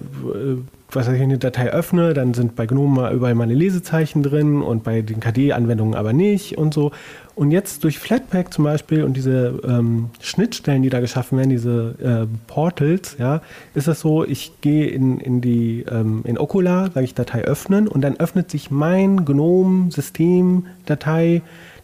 ich eine Datei öffne, dann sind bei GNOME überall meine Lesezeichen drin und bei den KDE-Anwendungen aber nicht und so. Und jetzt durch Flatpak zum Beispiel und diese Schnittstellen, die da geschaffen werden, diese Portals, ja, ist das so, ich gehe in Okular, sage ich Datei öffnen, und dann öffnet sich mein GNOME-System-Datei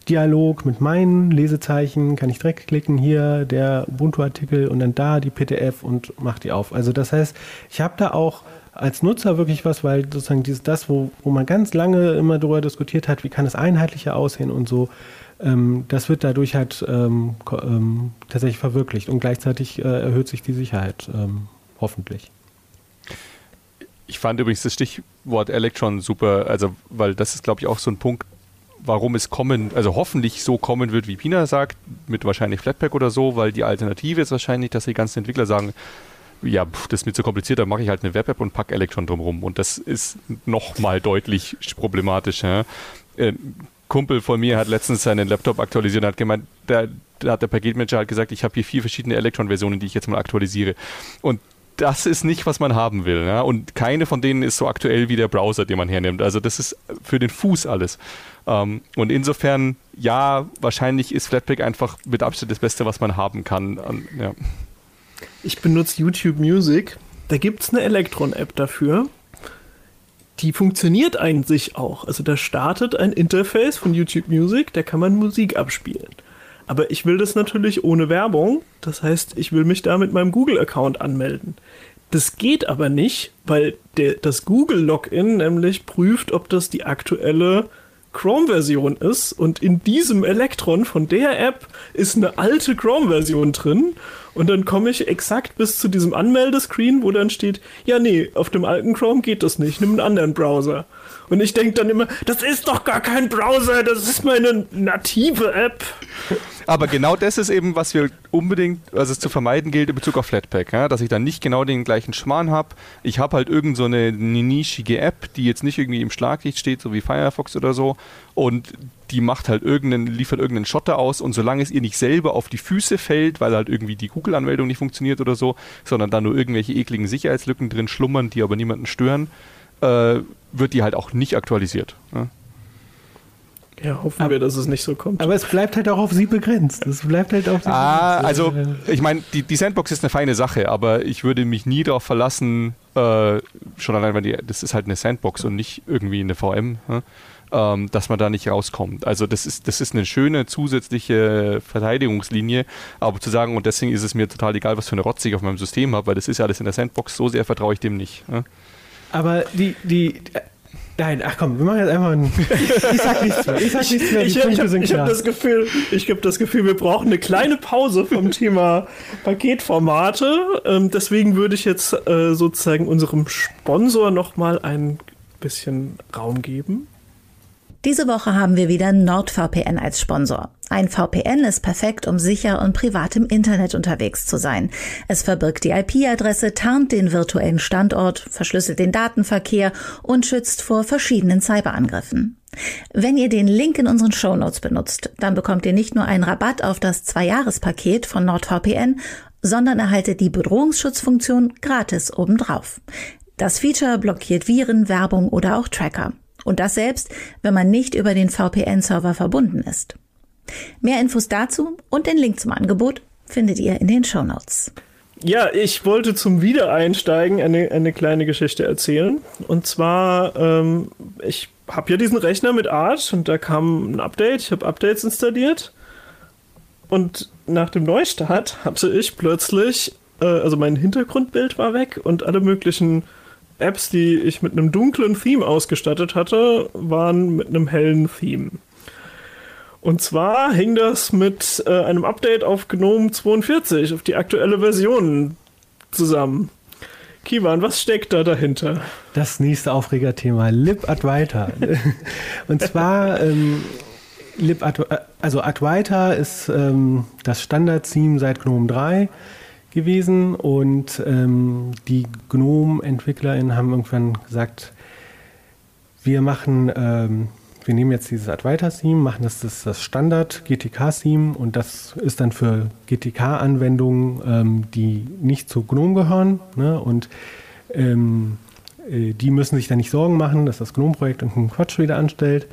Dialog mit meinen Lesezeichen, kann ich direkt klicken, hier der Ubuntu-Artikel und dann da die PDF und mach die auf. Also das heißt, ich habe da auch als Nutzer wirklich was, weil sozusagen wo man ganz lange immer darüber diskutiert hat, wie kann es einheitlicher aussehen und so, das wird dadurch halt tatsächlich verwirklicht, und gleichzeitig erhöht sich die Sicherheit, hoffentlich. Ich fand übrigens das Stichwort Electron super, also weil das ist, glaube ich, auch so ein Punkt, warum es kommen, also hoffentlich so kommen wird, wie Pina sagt, mit wahrscheinlich Flatpak oder so, weil die Alternative ist wahrscheinlich, dass die ganzen Entwickler sagen, ja, das ist mir zu kompliziert, dann mache ich halt eine Web-App und packe Electron drumherum. Und das ist nochmal deutlich problematisch. Ja? Ein Kumpel von mir hat letztens seinen Laptop aktualisiert und hat gemeint, da hat der Paketmanager halt gesagt, ich habe hier 4 verschiedene Electron-Versionen, die ich jetzt mal aktualisiere. Und das ist nicht, was man haben will. Ja? Und keine von denen ist so aktuell wie der Browser, den man hernimmt. Also das ist für den Fuß alles. Und insofern, ja, wahrscheinlich ist Flatpak einfach mit Abstand das Beste, was man haben kann. Ja. Ich benutze YouTube Music. Da gibt es eine Electron-App dafür. Die funktioniert an sich auch. Also da startet ein Interface von YouTube Music, da kann man Musik abspielen. Aber ich will das natürlich ohne Werbung. Das heißt, ich will mich da mit meinem Google-Account anmelden. Das geht aber nicht, weil das Google-Login nämlich prüft, ob das die aktuelle Chrome-Version ist, und in diesem Electron von der App ist eine alte Chrome-Version drin, und dann komme ich exakt bis zu diesem Anmeldescreen, wo dann steht, ja nee, auf dem alten Chrome geht das nicht, nimm einen anderen Browser. Und ich denke dann immer, das ist doch gar kein Browser, das ist meine native App. Aber genau das ist eben, was wir unbedingt, was es zu vermeiden gilt in Bezug auf Flatpak, ja? Dass ich dann nicht genau den gleichen Schmarrn habe. Ich habe halt irgend so eine nischige App, die jetzt nicht irgendwie im Schlaglicht steht, so wie Firefox oder so, und die macht halt liefert irgendeinen Schotter aus, und solange es ihr nicht selber auf die Füße fällt, weil halt irgendwie die Google-Anmeldung nicht funktioniert oder so, sondern da nur irgendwelche ekligen Sicherheitslücken drin schlummern, die aber niemanden stören, wird die halt auch nicht aktualisiert. Ne? Ja, hoffen wir, dass es nicht so kommt. Aber es bleibt halt auch auf sie begrenzt. Also ich meine, die Sandbox ist eine feine Sache, aber ich würde mich nie darauf verlassen, schon allein, weil das ist halt eine Sandbox und nicht irgendwie eine VM, ne? Dass man da nicht rauskommt. Also das ist eine schöne zusätzliche Verteidigungslinie, aber zu sagen, und deswegen ist es mir total egal, was für eine Rotz ich auf meinem System habe, weil das ist ja alles in der Sandbox, so sehr vertraue ich dem nicht. Ne? Aber nein, ach komm, wir machen jetzt einfach Ich sag nichts mehr. Ich habe das Gefühl, wir brauchen eine kleine Pause vom Thema Paketformate. Deswegen würde ich jetzt sozusagen unserem Sponsor nochmal ein bisschen Raum geben. Diese Woche haben wir wieder NordVPN als Sponsor. Ein VPN ist perfekt, um sicher und privat im Internet unterwegs zu sein. Es verbirgt die IP-Adresse, tarnt den virtuellen Standort, verschlüsselt den Datenverkehr und schützt vor verschiedenen Cyberangriffen. Wenn ihr den Link in unseren Shownotes benutzt, dann bekommt ihr nicht nur einen Rabatt auf das 2-Jahres-Paket von NordVPN, sondern erhaltet die Bedrohungsschutzfunktion gratis obendrauf. Das Feature blockiert Viren, Werbung oder auch Tracker. Und das selbst, wenn man nicht über den VPN-Server verbunden ist. Mehr Infos dazu und den Link zum Angebot findet ihr in den Shownotes. Ja, ich wollte zum Wiedereinsteigen eine kleine Geschichte erzählen. Und zwar, ich habe ja diesen Rechner mit Arch und da kam ein Update. Ich habe Updates installiert. Und nach dem Neustart hatte ich plötzlich, also mein Hintergrundbild war weg und alle möglichen Apps, die ich mit einem dunklen Theme ausgestattet hatte, waren mit einem hellen Theme. Und zwar hing das mit einem Update auf GNOME 42, auf die aktuelle Version zusammen. Keywan, was steckt da dahinter? Das nächste Aufregerthema, Libadwaita. Und zwar, Adwaita ist das Standard-Theme seit GNOME 3 gewesen und die GNOME-EntwicklerInnen haben irgendwann gesagt, wir nehmen jetzt dieses Adwaita-Theme, machen das Standard-GTK-Theme und das ist dann für GTK-Anwendungen, die nicht zu GNOME gehören, ne? Und die müssen sich da nicht Sorgen machen, dass das GNOME-Projekt irgendeinen Quatsch wieder anstellt.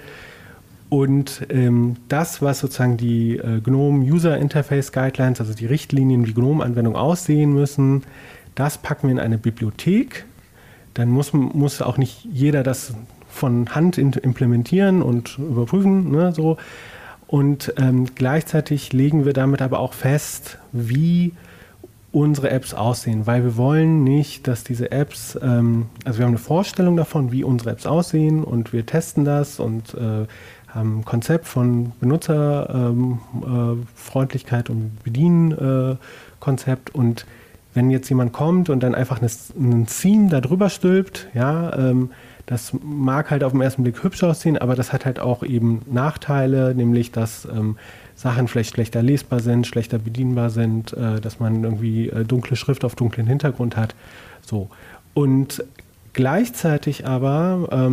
Und das, was sozusagen die GNOME User Interface Guidelines, also die Richtlinien, wie GNOME-Anwendungen aussehen müssen, das packen wir in eine Bibliothek. Dann muss auch nicht jeder das von Hand implementieren und überprüfen, ne, so. Und gleichzeitig legen wir damit aber auch fest, wie unsere Apps aussehen, weil wir wollen nicht, dass diese Apps, also wir haben eine Vorstellung davon, wie unsere Apps aussehen und wir testen das und haben ein Konzept von Benutzerfreundlichkeit und Bedienkonzept und wenn jetzt jemand kommt und dann einfach einen Theme da drüber stülpt, ja, das mag halt auf den ersten Blick hübsch aussehen, aber das hat halt auch eben Nachteile, nämlich dass Sachen vielleicht schlechter lesbar sind, schlechter bedienbar sind, dass man irgendwie dunkle Schrift auf dunklen Hintergrund hat. So. Und gleichzeitig aber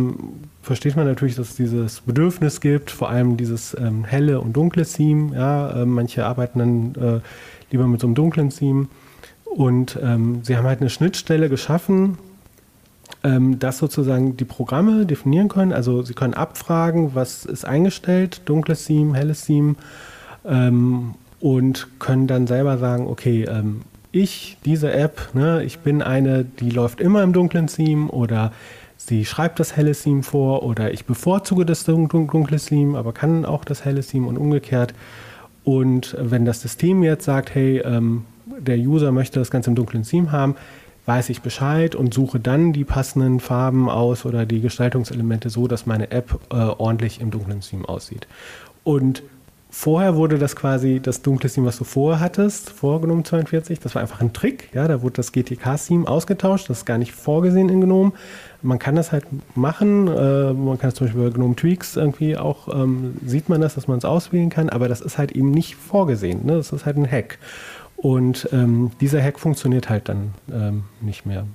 versteht man natürlich, dass es dieses Bedürfnis gibt, vor allem dieses helle und dunkle Theme. Ja? Manche arbeiten dann lieber mit so einem dunklen Theme. Und sie haben halt eine Schnittstelle geschaffen, dass sozusagen die Programme definieren können. Also sie können abfragen, was ist eingestellt, dunkles Theme, helles Theme, und können dann selber sagen, okay, diese App, ne, ich bin eine, die läuft immer im dunklen Theme oder sie schreibt das helle Theme vor oder ich bevorzuge das dunkle Theme, aber kann auch das helle Theme und umgekehrt. Und wenn das System jetzt sagt, hey, der User möchte das Ganze im dunklen Theme haben, weiß ich Bescheid und suche dann die passenden Farben aus oder die Gestaltungselemente so, dass meine App ordentlich im dunklen Theme aussieht. Und vorher wurde das quasi das dunkle Theme, was du vorher hattest, vor GNOME 42, das war einfach ein Trick, ja, da wurde das GTK-Theme ausgetauscht, das ist gar nicht vorgesehen in GNOME. Man kann das halt machen, man kann es zum Beispiel bei GNOME Tweaks irgendwie auch, sieht man das, dass man es auswählen kann, aber das ist halt eben nicht vorgesehen, ne? Das ist halt ein Hack. Und dieser Hack funktioniert halt dann nicht mehr.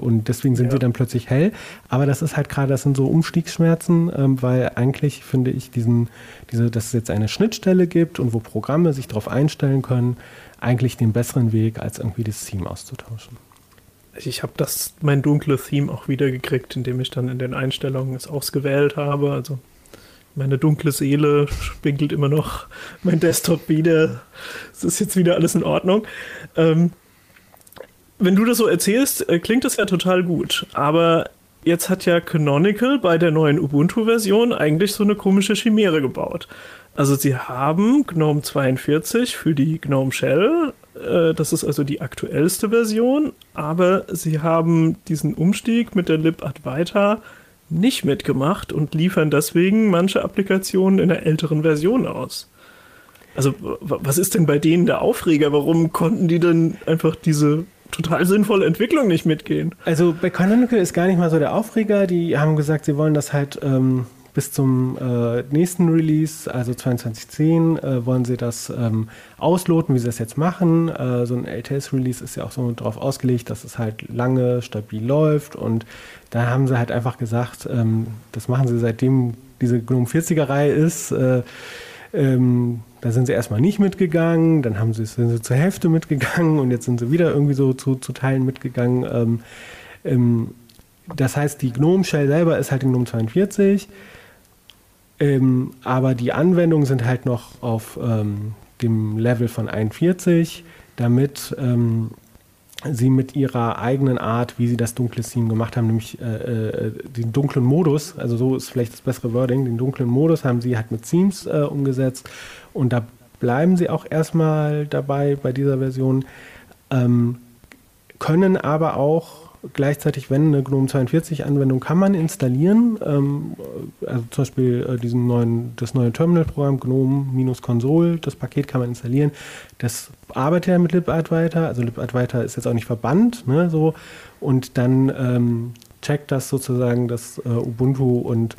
Und deswegen sind sie dann plötzlich hell. Aber das ist halt gerade, das sind so Umstiegsschmerzen, weil eigentlich finde ich dass es jetzt eine Schnittstelle gibt und wo Programme sich darauf einstellen können, eigentlich den besseren Weg, als irgendwie das Theme auszutauschen. Ich habe mein dunkles Theme auch wiedergekriegt, indem ich dann in den Einstellungen es ausgewählt habe. Also meine dunkle Seele spinkelt immer noch mein Desktop wieder. Es ist jetzt wieder alles in Ordnung. Wenn du das so erzählst, klingt das ja total gut. Aber jetzt hat ja Canonical bei der neuen Ubuntu-Version eigentlich so eine komische Chimäre gebaut. Also sie haben GNOME 42 für die GNOME Shell. Das ist also die aktuellste Version. Aber sie haben diesen Umstieg mit der Libadwaita nicht mitgemacht und liefern deswegen manche Applikationen in der älteren Version aus. Also was ist denn bei denen der Aufreger? Warum konnten die denn einfach diese total sinnvolle Entwicklung nicht mitgehen? Also bei Canonical ist gar nicht mal so der Aufreger. Die haben gesagt, sie wollen das halt bis zum nächsten Release, also 2010, wollen sie das ausloten, wie sie das jetzt machen. So ein LTS-Release ist ja auch so darauf ausgelegt, dass es halt lange stabil läuft und da haben sie halt einfach gesagt, das machen sie seitdem diese GNOME 40er-Reihe ist. Da sind sie erstmal nicht mitgegangen, dann sind sie zur Hälfte mitgegangen und jetzt sind sie wieder irgendwie so zu Teilen mitgegangen. Das heißt, die GNOME Shell selber ist halt die GNOME 42, aber die Anwendungen sind halt noch auf dem Level von 41, damit sie mit ihrer eigenen Art, wie sie das dunkle Theme gemacht haben, nämlich den dunklen Modus, also so ist vielleicht das bessere Wording, den dunklen Modus haben sie halt mit Themes umgesetzt und da bleiben sie auch erstmal dabei bei dieser Version, können aber auch gleichzeitig, wenn eine GNOME 42-Anwendung kann man installieren, also zum Beispiel das neue Terminal-Programm GNOME-Console, das Paket kann man installieren. Das arbeitet ja mit Libadwaita, also Libadwaita ist jetzt auch nicht verbannt, ne, so, und dann checkt das sozusagen das Ubuntu und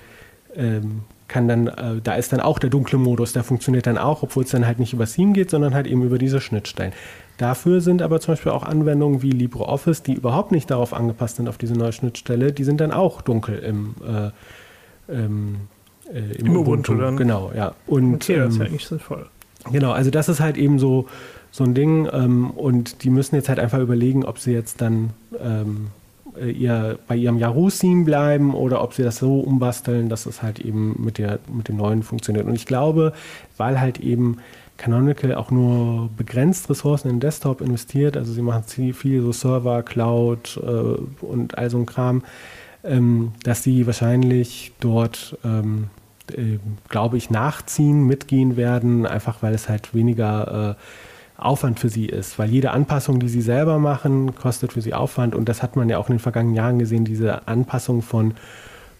kann dann, da ist dann auch der dunkle Modus, der funktioniert dann auch, obwohl es dann halt nicht über Theme geht, sondern halt eben über diese Schnittstellen. Dafür sind aber zum Beispiel auch Anwendungen wie LibreOffice, die überhaupt nicht darauf angepasst sind, auf diese neue Schnittstelle, die sind dann auch dunkel im Ubuntu. Dann. Genau, ja. Okay, das ist ja nicht sinnvoll. Genau, also das ist halt eben so ein Ding, und die müssen jetzt halt einfach überlegen, ob sie jetzt dann bei ihrem Yahoo-Theme bleiben oder ob sie das so umbasteln, dass es halt eben mit dem Neuen funktioniert. Und ich glaube, weil halt eben Canonical auch nur begrenzt Ressourcen in den Desktop investiert, also sie machen viel so Server, Cloud und all so ein Kram, dass sie wahrscheinlich dort, glaube ich, mitgehen werden, einfach weil es halt weniger Aufwand für sie ist, weil jede Anpassung, die sie selber machen, kostet für sie Aufwand, und das hat man ja auch in den vergangenen Jahren gesehen, diese Anpassung von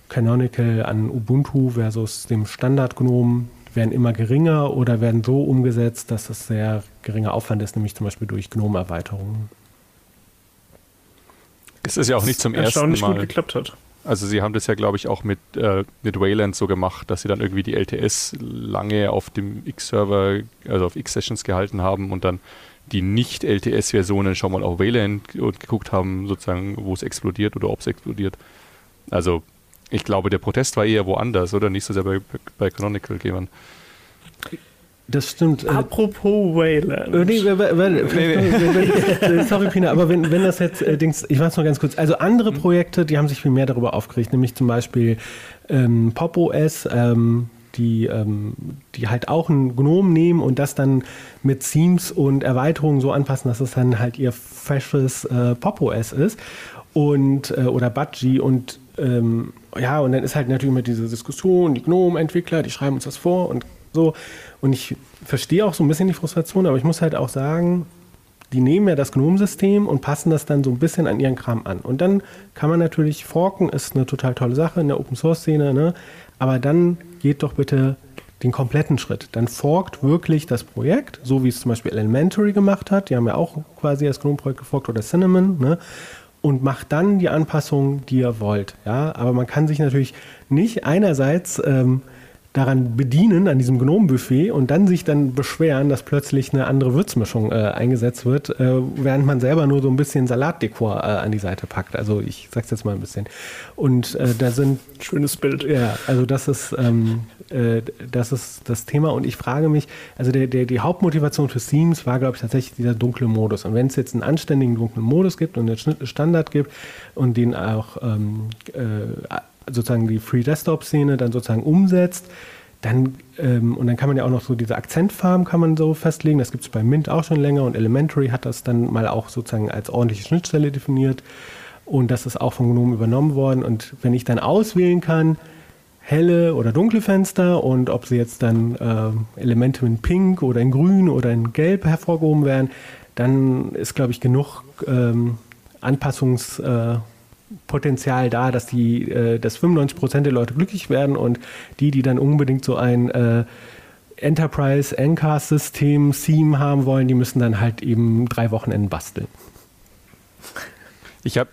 Canonical an Ubuntu versus dem Standard-GNOME werden immer geringer oder werden so umgesetzt, dass das sehr geringer Aufwand ist, nämlich zum Beispiel durch GNOME-Erweiterungen. Es ist ja auch nicht zum ersten Mal gut geklappt hat. Also sie haben das ja, glaube ich, auch mit Wayland so gemacht, dass sie dann irgendwie die LTS lange auf dem X-Server, also auf X-Sessions gehalten haben und dann die Nicht-LTS-Versionen schon mal auf Wayland und geguckt haben, sozusagen, wo es explodiert oder ob es explodiert. Also ich glaube, der Protest war eher woanders, oder? Nicht so sehr bei Canonical Gamern. Das stimmt. Apropos Wayland. Sorry, Pina, aber wenn das jetzt, ich mach's nur ganz kurz. Also andere Projekte, die haben sich viel mehr darüber aufgeregt, nämlich zum Beispiel Pop OS, die halt auch ein GNOME nehmen und das dann mit Themes und Erweiterungen so anpassen, dass es dann halt ihr freshes Pop OS ist und oder Budgie und ja, und dann ist halt natürlich immer diese Diskussion, die GNOME-Entwickler, die schreiben uns das vor und so. Und ich verstehe auch so ein bisschen die Frustration, aber ich muss halt auch sagen, die nehmen ja das GNOME-System und passen das dann so ein bisschen an ihren Kram an. Und dann kann man natürlich forken, ist eine total tolle Sache in der Open-Source-Szene, ne? Aber dann geht doch bitte den kompletten Schritt. Dann forkt wirklich das Projekt, so wie es zum Beispiel Elementary gemacht hat. Die haben ja auch quasi das GNOME-Projekt geforkt oder Cinnamon, ne? Und macht dann die Anpassungen, die ihr wollt. Ja? Aber man kann sich natürlich nicht einerseits daran bedienen, an diesem GNOME-Buffet, und dann sich dann beschweren, dass plötzlich eine andere Würzmischung eingesetzt wird, während man selber nur so ein bisschen Salatdekor an die Seite packt. Also ich sag's jetzt mal ein bisschen. Und da sind... Schönes Bild. Ja, also das ist das Thema, und ich frage mich, also die Hauptmotivation für Themes war, glaube ich, tatsächlich dieser dunkle Modus. Und wenn es jetzt einen anständigen dunklen Modus gibt und einen Standard gibt und den auch sozusagen die Free-Desktop-Szene dann sozusagen umsetzt, dann, und dann kann man ja auch noch so diese Akzentfarben kann man so festlegen, das gibt es bei Mint auch schon länger, und Elementary hat das dann mal auch sozusagen als ordentliche Schnittstelle definiert, und das ist auch von GNOME übernommen worden, und wenn ich dann auswählen kann, helle oder dunkle Fenster, und ob sie jetzt dann Elemente in Pink oder in Grün oder in Gelb hervorgehoben werden, dann ist, glaube ich, genug Anpassungs Potenzial da, dass dass 95% der Leute glücklich werden, und die dann unbedingt so ein Enterprise Anchor-System Theme haben wollen, die müssen dann halt eben 3 Wochenenden basteln.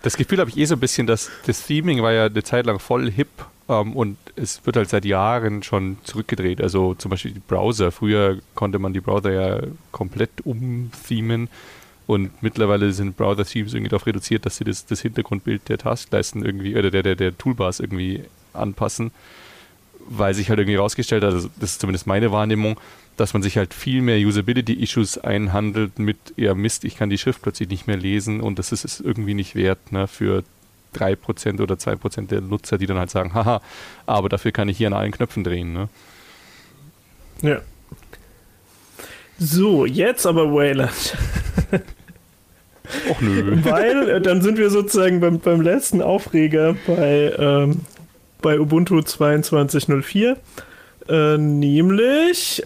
Das Gefühl habe ich eh so ein bisschen, dass das Theming war ja eine Zeit lang voll hip, und es wird halt seit Jahren schon zurückgedreht. Also zum Beispiel die Browser. Früher konnte man die Browser ja komplett umthemen. Und mittlerweile sind Browser-Themes irgendwie darauf reduziert, dass sie das Hintergrundbild der Taskleisten irgendwie oder der Toolbars irgendwie anpassen, weil sich halt irgendwie rausgestellt hat, also das ist zumindest meine Wahrnehmung, dass man sich halt viel mehr Usability-Issues einhandelt mit, ja Mist, ich kann die Schrift plötzlich nicht mehr lesen, und das ist es irgendwie nicht wert, ne, für 3% oder 2% der Nutzer, die dann halt sagen, haha, aber dafür kann ich hier an allen Knöpfen drehen. Ne? Ja. So, jetzt aber Wayland. Och nö. Weil, dann sind wir sozusagen beim letzten Aufreger bei Ubuntu 22.04. Nämlich,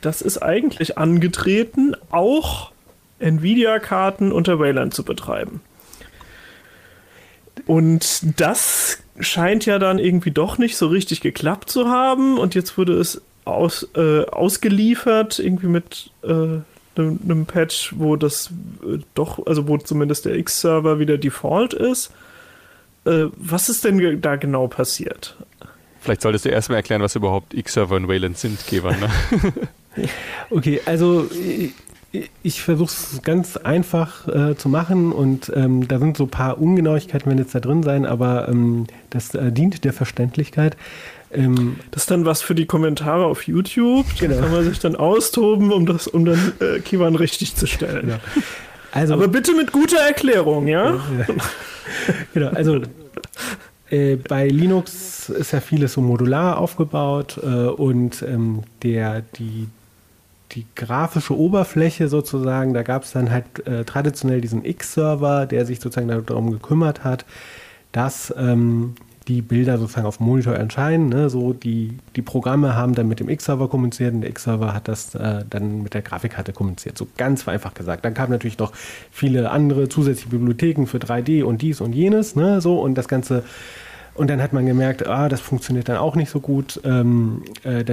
das ist eigentlich angetreten, auch Nvidia-Karten unter Wayland zu betreiben. Und das scheint ja dann irgendwie doch nicht so richtig geklappt zu haben. Und jetzt wurde es ausgeliefert, irgendwie mit einem Patch, wo das wo zumindest der X-Server wieder Default ist. Was ist denn da genau passiert? Vielleicht solltest du erstmal erklären, was überhaupt X-Server und Wayland sind, Keywan. Ne? Okay, also ich versuche es ganz einfach zu machen und da sind so ein paar Ungenauigkeiten, werden jetzt da drin sein, aber das dient der Verständlichkeit. Das ist dann was für die Kommentare auf YouTube. Genau. Da kann man sich dann austoben, um dann Keywan richtig zu stellen. Genau. Also, aber bitte mit guter Erklärung, ja? Genau, also bei Linux ist ja vieles so modular aufgebaut und die grafische Oberfläche sozusagen, da gab es dann halt traditionell diesen X-Server, der sich sozusagen darum gekümmert hat, dass die Bilder sozusagen auf dem Monitor erscheinen. Ne? So die Programme haben dann mit dem X-Server kommuniziert und der X-Server hat das dann mit der Grafikkarte kommuniziert. So ganz vereinfacht gesagt. Dann kamen natürlich noch viele andere zusätzliche Bibliotheken für 3D und dies und jenes. Ne? So, und das Ganze. Und dann hat man gemerkt, das funktioniert dann auch nicht so gut. Dann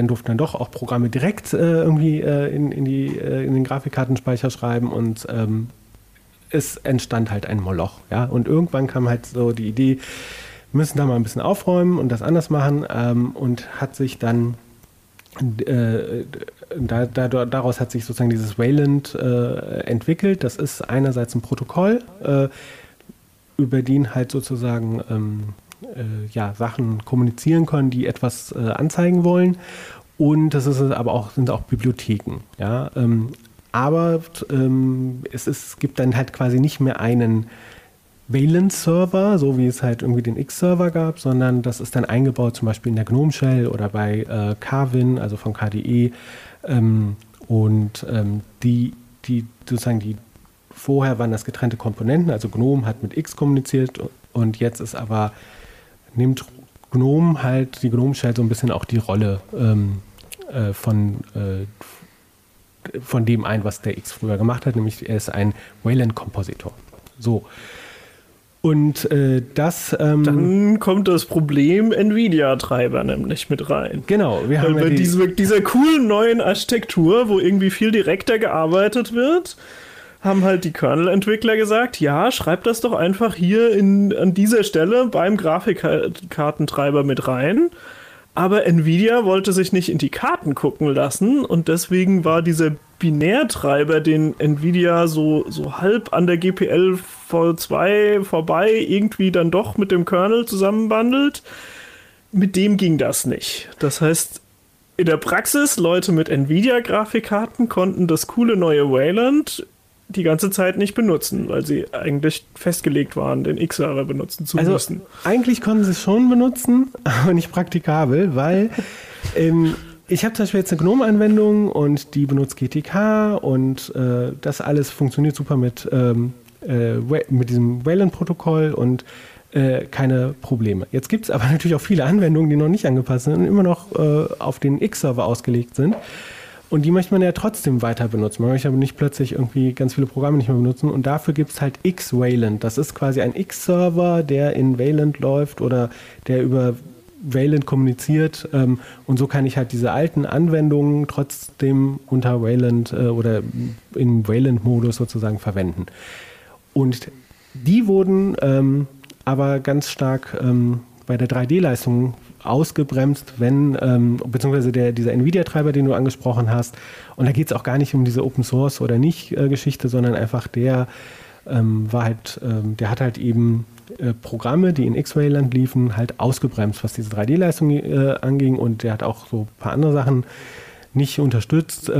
durften dann doch auch Programme direkt irgendwie in den Grafikkartenspeicher schreiben und es entstand halt ein Moloch. Ja? Und irgendwann kam halt so die Idee, müssen da mal ein bisschen aufräumen und das anders machen und hat sich dann daraus hat sich sozusagen dieses Wayland entwickelt. Das ist einerseits ein Protokoll, über den halt sozusagen Sachen kommunizieren können, die etwas anzeigen wollen. Und das ist aber auch, sind auch Bibliotheken. Ja? Aber es gibt dann halt quasi nicht mehr einen Wayland-Server, so wie es halt irgendwie den X-Server gab, sondern das ist dann eingebaut zum Beispiel in der GNOME Shell oder bei Keywan, also von KDE. Die sozusagen die vorher waren das getrennte Komponenten, also GNOME hat mit X kommuniziert. Und jetzt ist aber, nimmt GNOME halt, die GNOME Shell so ein bisschen auch die Rolle von dem ein, was der X früher gemacht hat, nämlich er ist ein Wayland-Kompositor. So. Und das... dann kommt das Problem Nvidia-Treiber nämlich mit rein. Genau. Wir haben bei dieser coolen neuen Architektur, wo irgendwie viel direkter gearbeitet wird, haben halt die Kernel-Entwickler gesagt, ja, schreib das doch einfach hier an dieser Stelle beim Grafikkartentreiber mit rein. Aber Nvidia wollte sich nicht in die Karten gucken lassen und deswegen war dieser Binärtreiber, den Nvidia so halb an der GPL V2 vorbei irgendwie dann doch mit dem Kernel zusammenbandelt, mit dem ging das nicht. Das heißt, in der Praxis, Leute mit Nvidia-Grafikkarten konnten das coole neue Wayland die ganze Zeit nicht benutzen, weil sie eigentlich festgelegt waren, den X-Server benutzen zu müssen. Eigentlich konnten sie es schon benutzen, aber nicht praktikabel, weil ich habe zum Beispiel jetzt eine GNOME-Anwendung und die benutzt GTK und das alles funktioniert super mit diesem Wayland-Protokoll und keine Probleme. Jetzt gibt es aber natürlich auch viele Anwendungen, die noch nicht angepasst sind und immer noch auf den X-Server ausgelegt sind. Und die möchte man ja trotzdem weiter benutzen. Man möchte aber nicht plötzlich irgendwie ganz viele Programme nicht mehr benutzen. Und dafür gibt es halt X-Wayland. Das ist quasi ein X-Server, der in Wayland läuft oder der über Wayland kommuniziert. Und so kann ich halt diese alten Anwendungen trotzdem unter Wayland oder im Wayland-Modus sozusagen verwenden. Und die wurden aber ganz stark bei der 3D-Leistung ausgebremst, wenn, beziehungsweise dieser NVIDIA-Treiber, den du angesprochen hast, und da geht es auch gar nicht um diese Open-Source- oder Nicht-Geschichte, sondern einfach der hat halt eben Programme, die in X-Wayland liefen, halt ausgebremst, was diese 3D-Leistung anging, und der hat auch so ein paar andere Sachen nicht unterstützt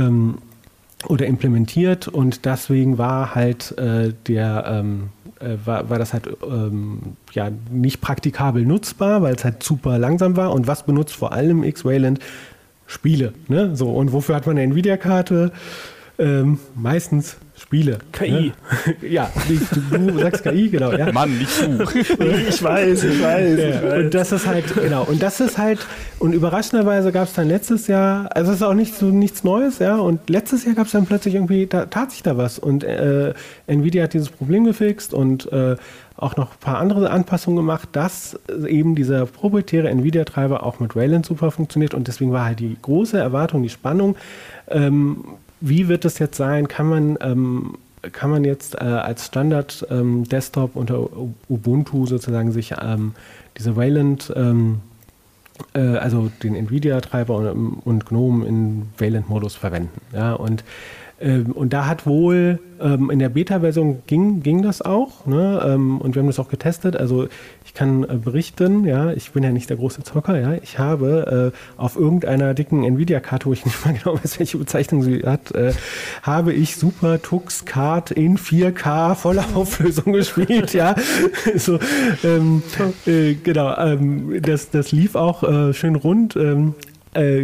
oder implementiert, und deswegen war halt war das halt nicht praktikabel nutzbar, weil es halt super langsam war. Und was benutzt vor allem X-Wayland? Spiele. Ne? So, und wofür hat man eine Nvidia-Karte? Meistens Spiele. KI. Ne? Ja, du sagst KI, genau. Ja. Mann, nicht du. Ich weiß. Und das ist halt, genau. Und überraschenderweise gab es dann letztes Jahr, also es ist auch nichts Neues, ja. Und letztes Jahr gab es dann plötzlich irgendwie, da tat sich da was. Und Nvidia hat dieses Problem gefixt und auch noch ein paar andere Anpassungen gemacht, dass eben dieser proprietäre Nvidia-Treiber auch mit Wayland super funktioniert. Und deswegen war halt die große Erwartung, die Spannung, wie wird das jetzt sein? Kann man jetzt als Standard-Desktop unter Ubuntu sozusagen sich diese Wayland, also den Nvidia-Treiber und GNOME in Wayland-Modus verwenden? Ja, und da hat wohl, in der Beta-Version ging das auch, ne? Und wir haben das auch getestet, also ich kann berichten, ja, ich bin ja nicht der große Zocker, ja, ich habe auf irgendeiner dicken Nvidia-Karte, wo ich nicht mal genau weiß, welche Bezeichnung sie hat, habe ich Super Tux Kart in 4K voller Auflösung gespielt, ja, so, genau, das lief auch schön rund,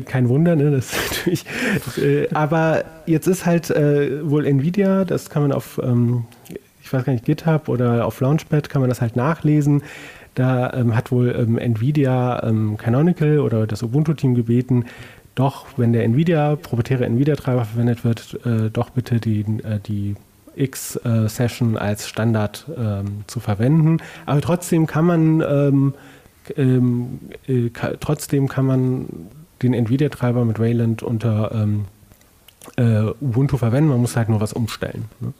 kein Wunder, ne? Das natürlich. Aber jetzt ist halt wohl Nvidia, das kann man auf, ich weiß gar nicht, GitHub oder auf Launchpad kann man das halt nachlesen. Da hat wohl Nvidia Canonical oder das Ubuntu-Team gebeten, doch, wenn der proprietäre Nvidia-Treiber verwendet wird, doch bitte die X-Session als Standard zu verwenden. Aber trotzdem kann man den Nvidia-Treiber mit Wayland unter Ubuntu verwenden. Man muss halt nur was umstellen. Ne?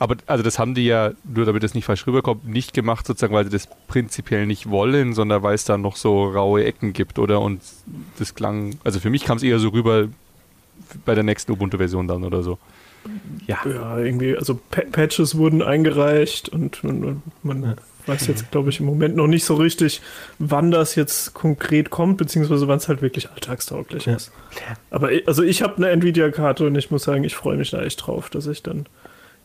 Aber also das haben die ja, nur damit das nicht falsch rüberkommt, nicht gemacht sozusagen, weil sie das prinzipiell nicht wollen, sondern weil es da noch so raue Ecken gibt, oder? Und das klang, also für mich kam es eher so rüber bei der nächsten Ubuntu-Version dann oder so. Ja, irgendwie, also Patches wurden eingereicht und man weiß jetzt, glaube ich, im Moment noch nicht so richtig, wann das jetzt konkret kommt, beziehungsweise wann es halt wirklich alltagstauglich ist. Aber ich habe eine Nvidia-Karte und ich muss sagen, ich freue mich da echt drauf, dass ich dann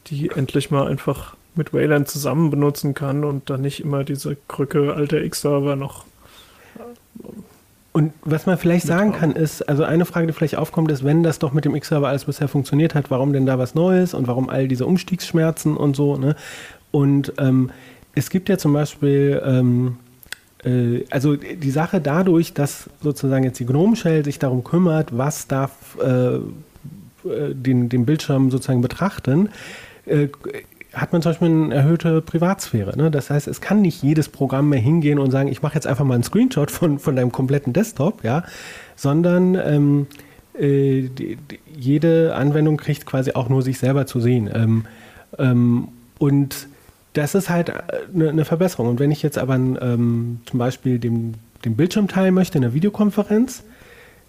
die endlich mal einfach mit Wayland zusammen benutzen kann und dann nicht immer diese Krücke alter X-Server noch. Und was man vielleicht sagen kann ist, also eine Frage, die vielleicht aufkommt, ist, wenn das doch mit dem X-Server alles bisher funktioniert hat, warum denn da was Neues und warum all diese Umstiegsschmerzen und so, ne? Und es gibt ja zum Beispiel, also die Sache dadurch, dass sozusagen jetzt die GNOME Shell sich darum kümmert, was darf den Bildschirm sozusagen betrachten, hat man zum Beispiel eine erhöhte Privatsphäre. Ne? Das heißt, es kann nicht jedes Programm mehr hingehen und sagen, ich mache jetzt einfach mal einen Screenshot von deinem kompletten Desktop, ja, sondern jede Anwendung kriegt quasi auch nur sich selber zu sehen. Und das ist halt eine Verbesserung. Und wenn ich jetzt aber zum Beispiel den Bildschirm teilen möchte in einer Videokonferenz,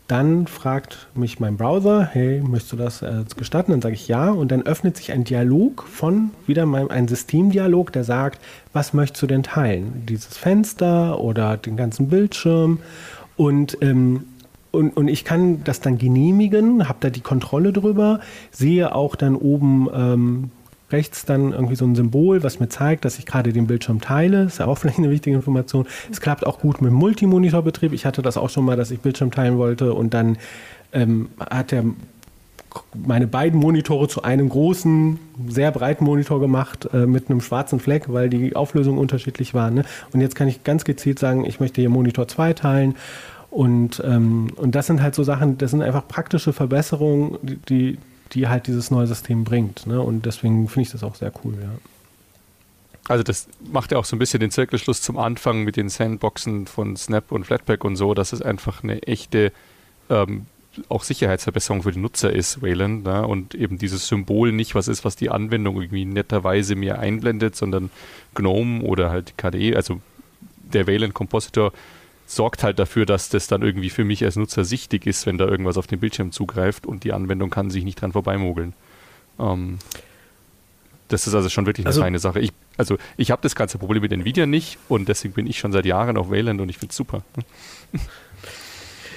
dann fragt mich mein Browser, hey, möchtest du das gestatten? Dann sage ich ja und dann öffnet sich ein Dialog ein Systemdialog, der sagt, was möchtest du denn teilen? Dieses Fenster oder den ganzen Bildschirm? Und ich kann das dann genehmigen, habe da die Kontrolle drüber, sehe auch dann oben rechts dann irgendwie so ein Symbol, was mir zeigt, dass ich gerade den Bildschirm teile. Ist ja auch vielleicht eine wichtige Information. Es klappt auch gut mit Multimonitorbetrieb. Ich hatte das auch schon mal, dass ich Bildschirm teilen wollte und dann hat er meine beiden Monitore zu einem großen, sehr breiten Monitor gemacht mit einem schwarzen Fleck, weil die Auflösung unterschiedlich war. Ne? Und jetzt kann ich ganz gezielt sagen, ich möchte hier Monitor 2 teilen. Und das sind halt so Sachen, das sind einfach praktische Verbesserungen, die halt dieses neue System bringt. Ne? Und deswegen finde ich das auch sehr cool. Ja. Also das macht ja auch so ein bisschen den Zirkelschluss zum Anfang mit den Sandboxen von Snap und Flatpak und so, dass es einfach eine echte auch Sicherheitsverbesserung für den Nutzer ist, Wayland. Ne? Und eben dieses Symbol nicht was ist, was die Anwendung irgendwie netterweise mir einblendet, sondern GNOME oder halt KDE, also der Wayland-Compositor sorgt halt dafür, dass das dann irgendwie für mich als Nutzer sichtig ist, wenn da irgendwas auf den Bildschirm zugreift und die Anwendung kann sich nicht dran vorbeimogeln. Das ist also schon wirklich eine feine Sache. Ich habe das ganze Problem mit Nvidia nicht und deswegen bin ich schon seit Jahren auf Wayland und ich finde es super.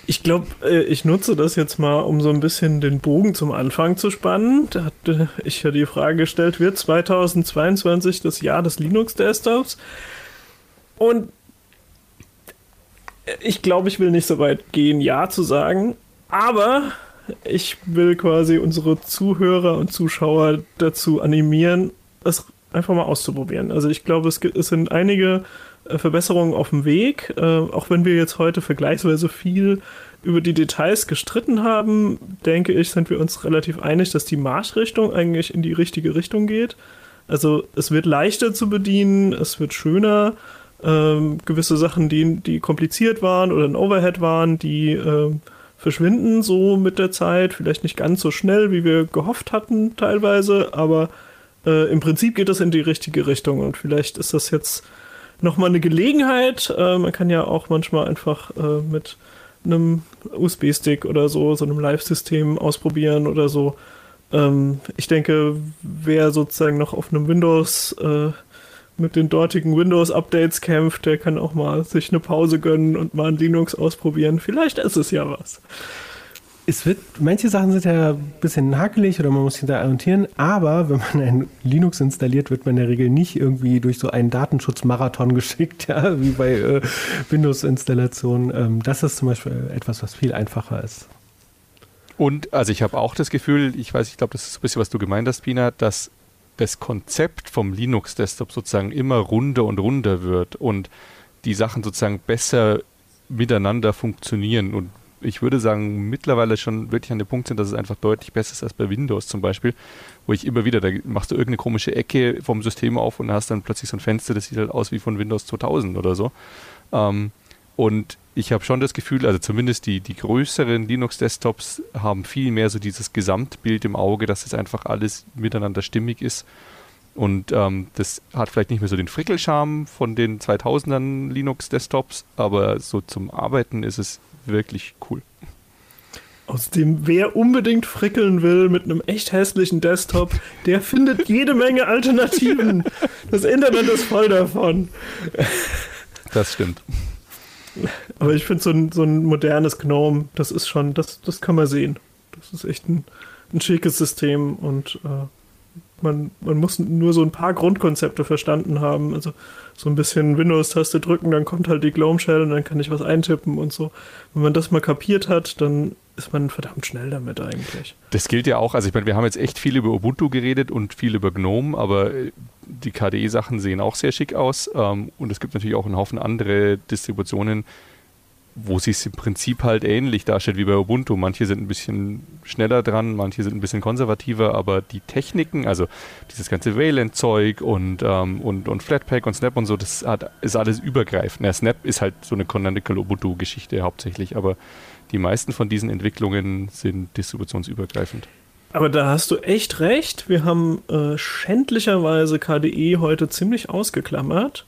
Ich glaube, ich nutze das jetzt mal, um so ein bisschen den Bogen zum Anfang zu spannen. Da hatte ich ja die Frage gestellt, wird 2022 das Jahr des Linux-Desktops? Und ich glaube, ich will nicht so weit gehen, ja zu sagen, aber Ich will quasi unsere Zuhörer und Zuschauer dazu animieren, das einfach mal auszuprobieren. Also ich glaube, es sind einige Verbesserungen auf dem Weg, auch wenn wir jetzt heute vergleichsweise viel über die Details gestritten haben, denke ich, sind wir uns relativ einig, dass die Marschrichtung eigentlich in die richtige Richtung geht. Also es wird leichter zu bedienen, es wird schöner, gewisse Sachen, die kompliziert waren oder ein Overhead waren, die verschwinden so mit der Zeit, vielleicht nicht ganz so schnell, wie wir gehofft hatten teilweise, aber im Prinzip geht das in die richtige Richtung und vielleicht ist das jetzt nochmal eine Gelegenheit. Man kann ja auch manchmal einfach mit einem USB-Stick oder so einem Live-System ausprobieren oder so. Ich denke, wer sozusagen noch auf einem Windows, mit den dortigen Windows-Updates kämpft, der kann auch mal sich eine Pause gönnen und mal ein Linux ausprobieren. Vielleicht ist es ja was. Manche Sachen sind ja ein bisschen hakelig oder man muss sich da orientieren, aber wenn man ein Linux installiert, wird man in der Regel nicht irgendwie durch so einen Datenschutzmarathon geschickt, ja, wie bei Windows-Installationen. Das ist zum Beispiel etwas, was viel einfacher ist. Und also ich habe auch das Gefühl, ich glaube, das ist ein bisschen, was du gemeint hast, Pina, dass das Konzept vom Linux-Desktop sozusagen immer runder und runder wird und die Sachen sozusagen besser miteinander funktionieren und ich würde sagen, mittlerweile schon wirklich an dem Punkt sind, dass es einfach deutlich besser ist als bei Windows zum Beispiel, wo ich immer wieder, da machst du irgendeine komische Ecke vom System auf und hast dann plötzlich so ein Fenster, das sieht halt aus wie von Windows 2000 oder so. Und ich habe schon das Gefühl, also zumindest die größeren Linux-Desktops haben viel mehr so dieses Gesamtbild im Auge, dass es einfach alles miteinander stimmig ist. Und das hat vielleicht nicht mehr so den Frickelscharme von den 2000ern Linux-Desktops, aber so zum Arbeiten ist es wirklich cool. Außerdem, wer unbedingt frickeln will mit einem echt hässlichen Desktop, der findet jede Menge Alternativen. Das Internet ist voll davon. Das stimmt. Aber ich finde so ein modernes GNOME, das ist schon, das kann man sehen. Das ist echt ein schickes System und man muss nur so ein paar Grundkonzepte verstanden haben. Also so ein bisschen Windows-Taste drücken, dann kommt halt die GNOME Shell und dann kann ich was eintippen und so. Wenn man das mal kapiert hat, dann ist man verdammt schnell damit eigentlich. Das gilt ja auch, also ich meine, wir haben jetzt echt viel über Ubuntu geredet und viel über GNOME, aber die KDE-Sachen sehen auch sehr schick aus und es gibt natürlich auch einen Haufen andere Distributionen, wo sie es im Prinzip halt ähnlich darstellt wie bei Ubuntu. Manche sind ein bisschen schneller dran, manche sind ein bisschen konservativer, aber die Techniken, also dieses ganze Wayland-Zeug und Flatpak und Snap und so, das ist alles übergreifend. Ja, Snap ist halt so eine Canonical Ubuntu-Geschichte hauptsächlich, aber die meisten von diesen Entwicklungen sind distributionsübergreifend. Aber da hast du echt recht. Wir haben schändlicherweise KDE heute ziemlich ausgeklammert.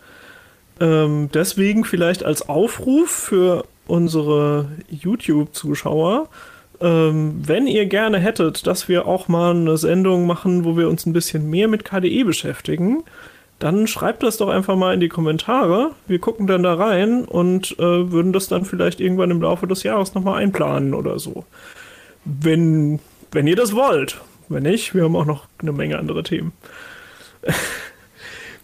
Deswegen vielleicht als Aufruf für unsere YouTube-Zuschauer, wenn ihr gerne hättet, dass wir auch mal eine Sendung machen, wo wir uns ein bisschen mehr mit KDE beschäftigen, dann schreibt das doch einfach mal in die Kommentare. Wir gucken dann da rein und würden das dann vielleicht irgendwann im Laufe des Jahres nochmal einplanen oder so. Wenn ihr das wollt. Wenn nicht, wir haben auch noch eine Menge andere Themen.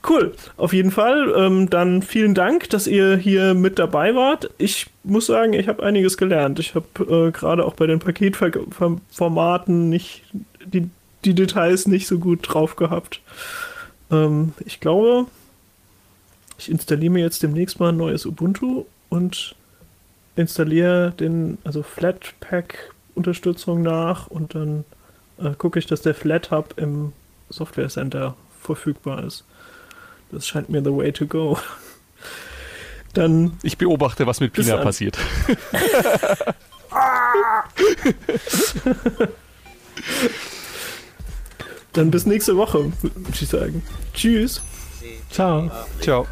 Cool, auf jeden Fall. Dann vielen Dank, dass ihr hier mit dabei wart. Ich muss sagen, ich habe einiges gelernt. Ich habe gerade auch bei den Paketformaten nicht die Details nicht so gut drauf gehabt. Ich glaube, ich installiere mir jetzt demnächst mal ein neues Ubuntu und installiere also Flatpak-Unterstützung nach und dann gucke ich, dass der Flathub im Software Center verfügbar ist. Das scheint mir the way to go. Dann ich beobachte, was mit Pina passiert. Dann bis nächste Woche, würde ich sagen. Tschüss. Ciao. Ciao.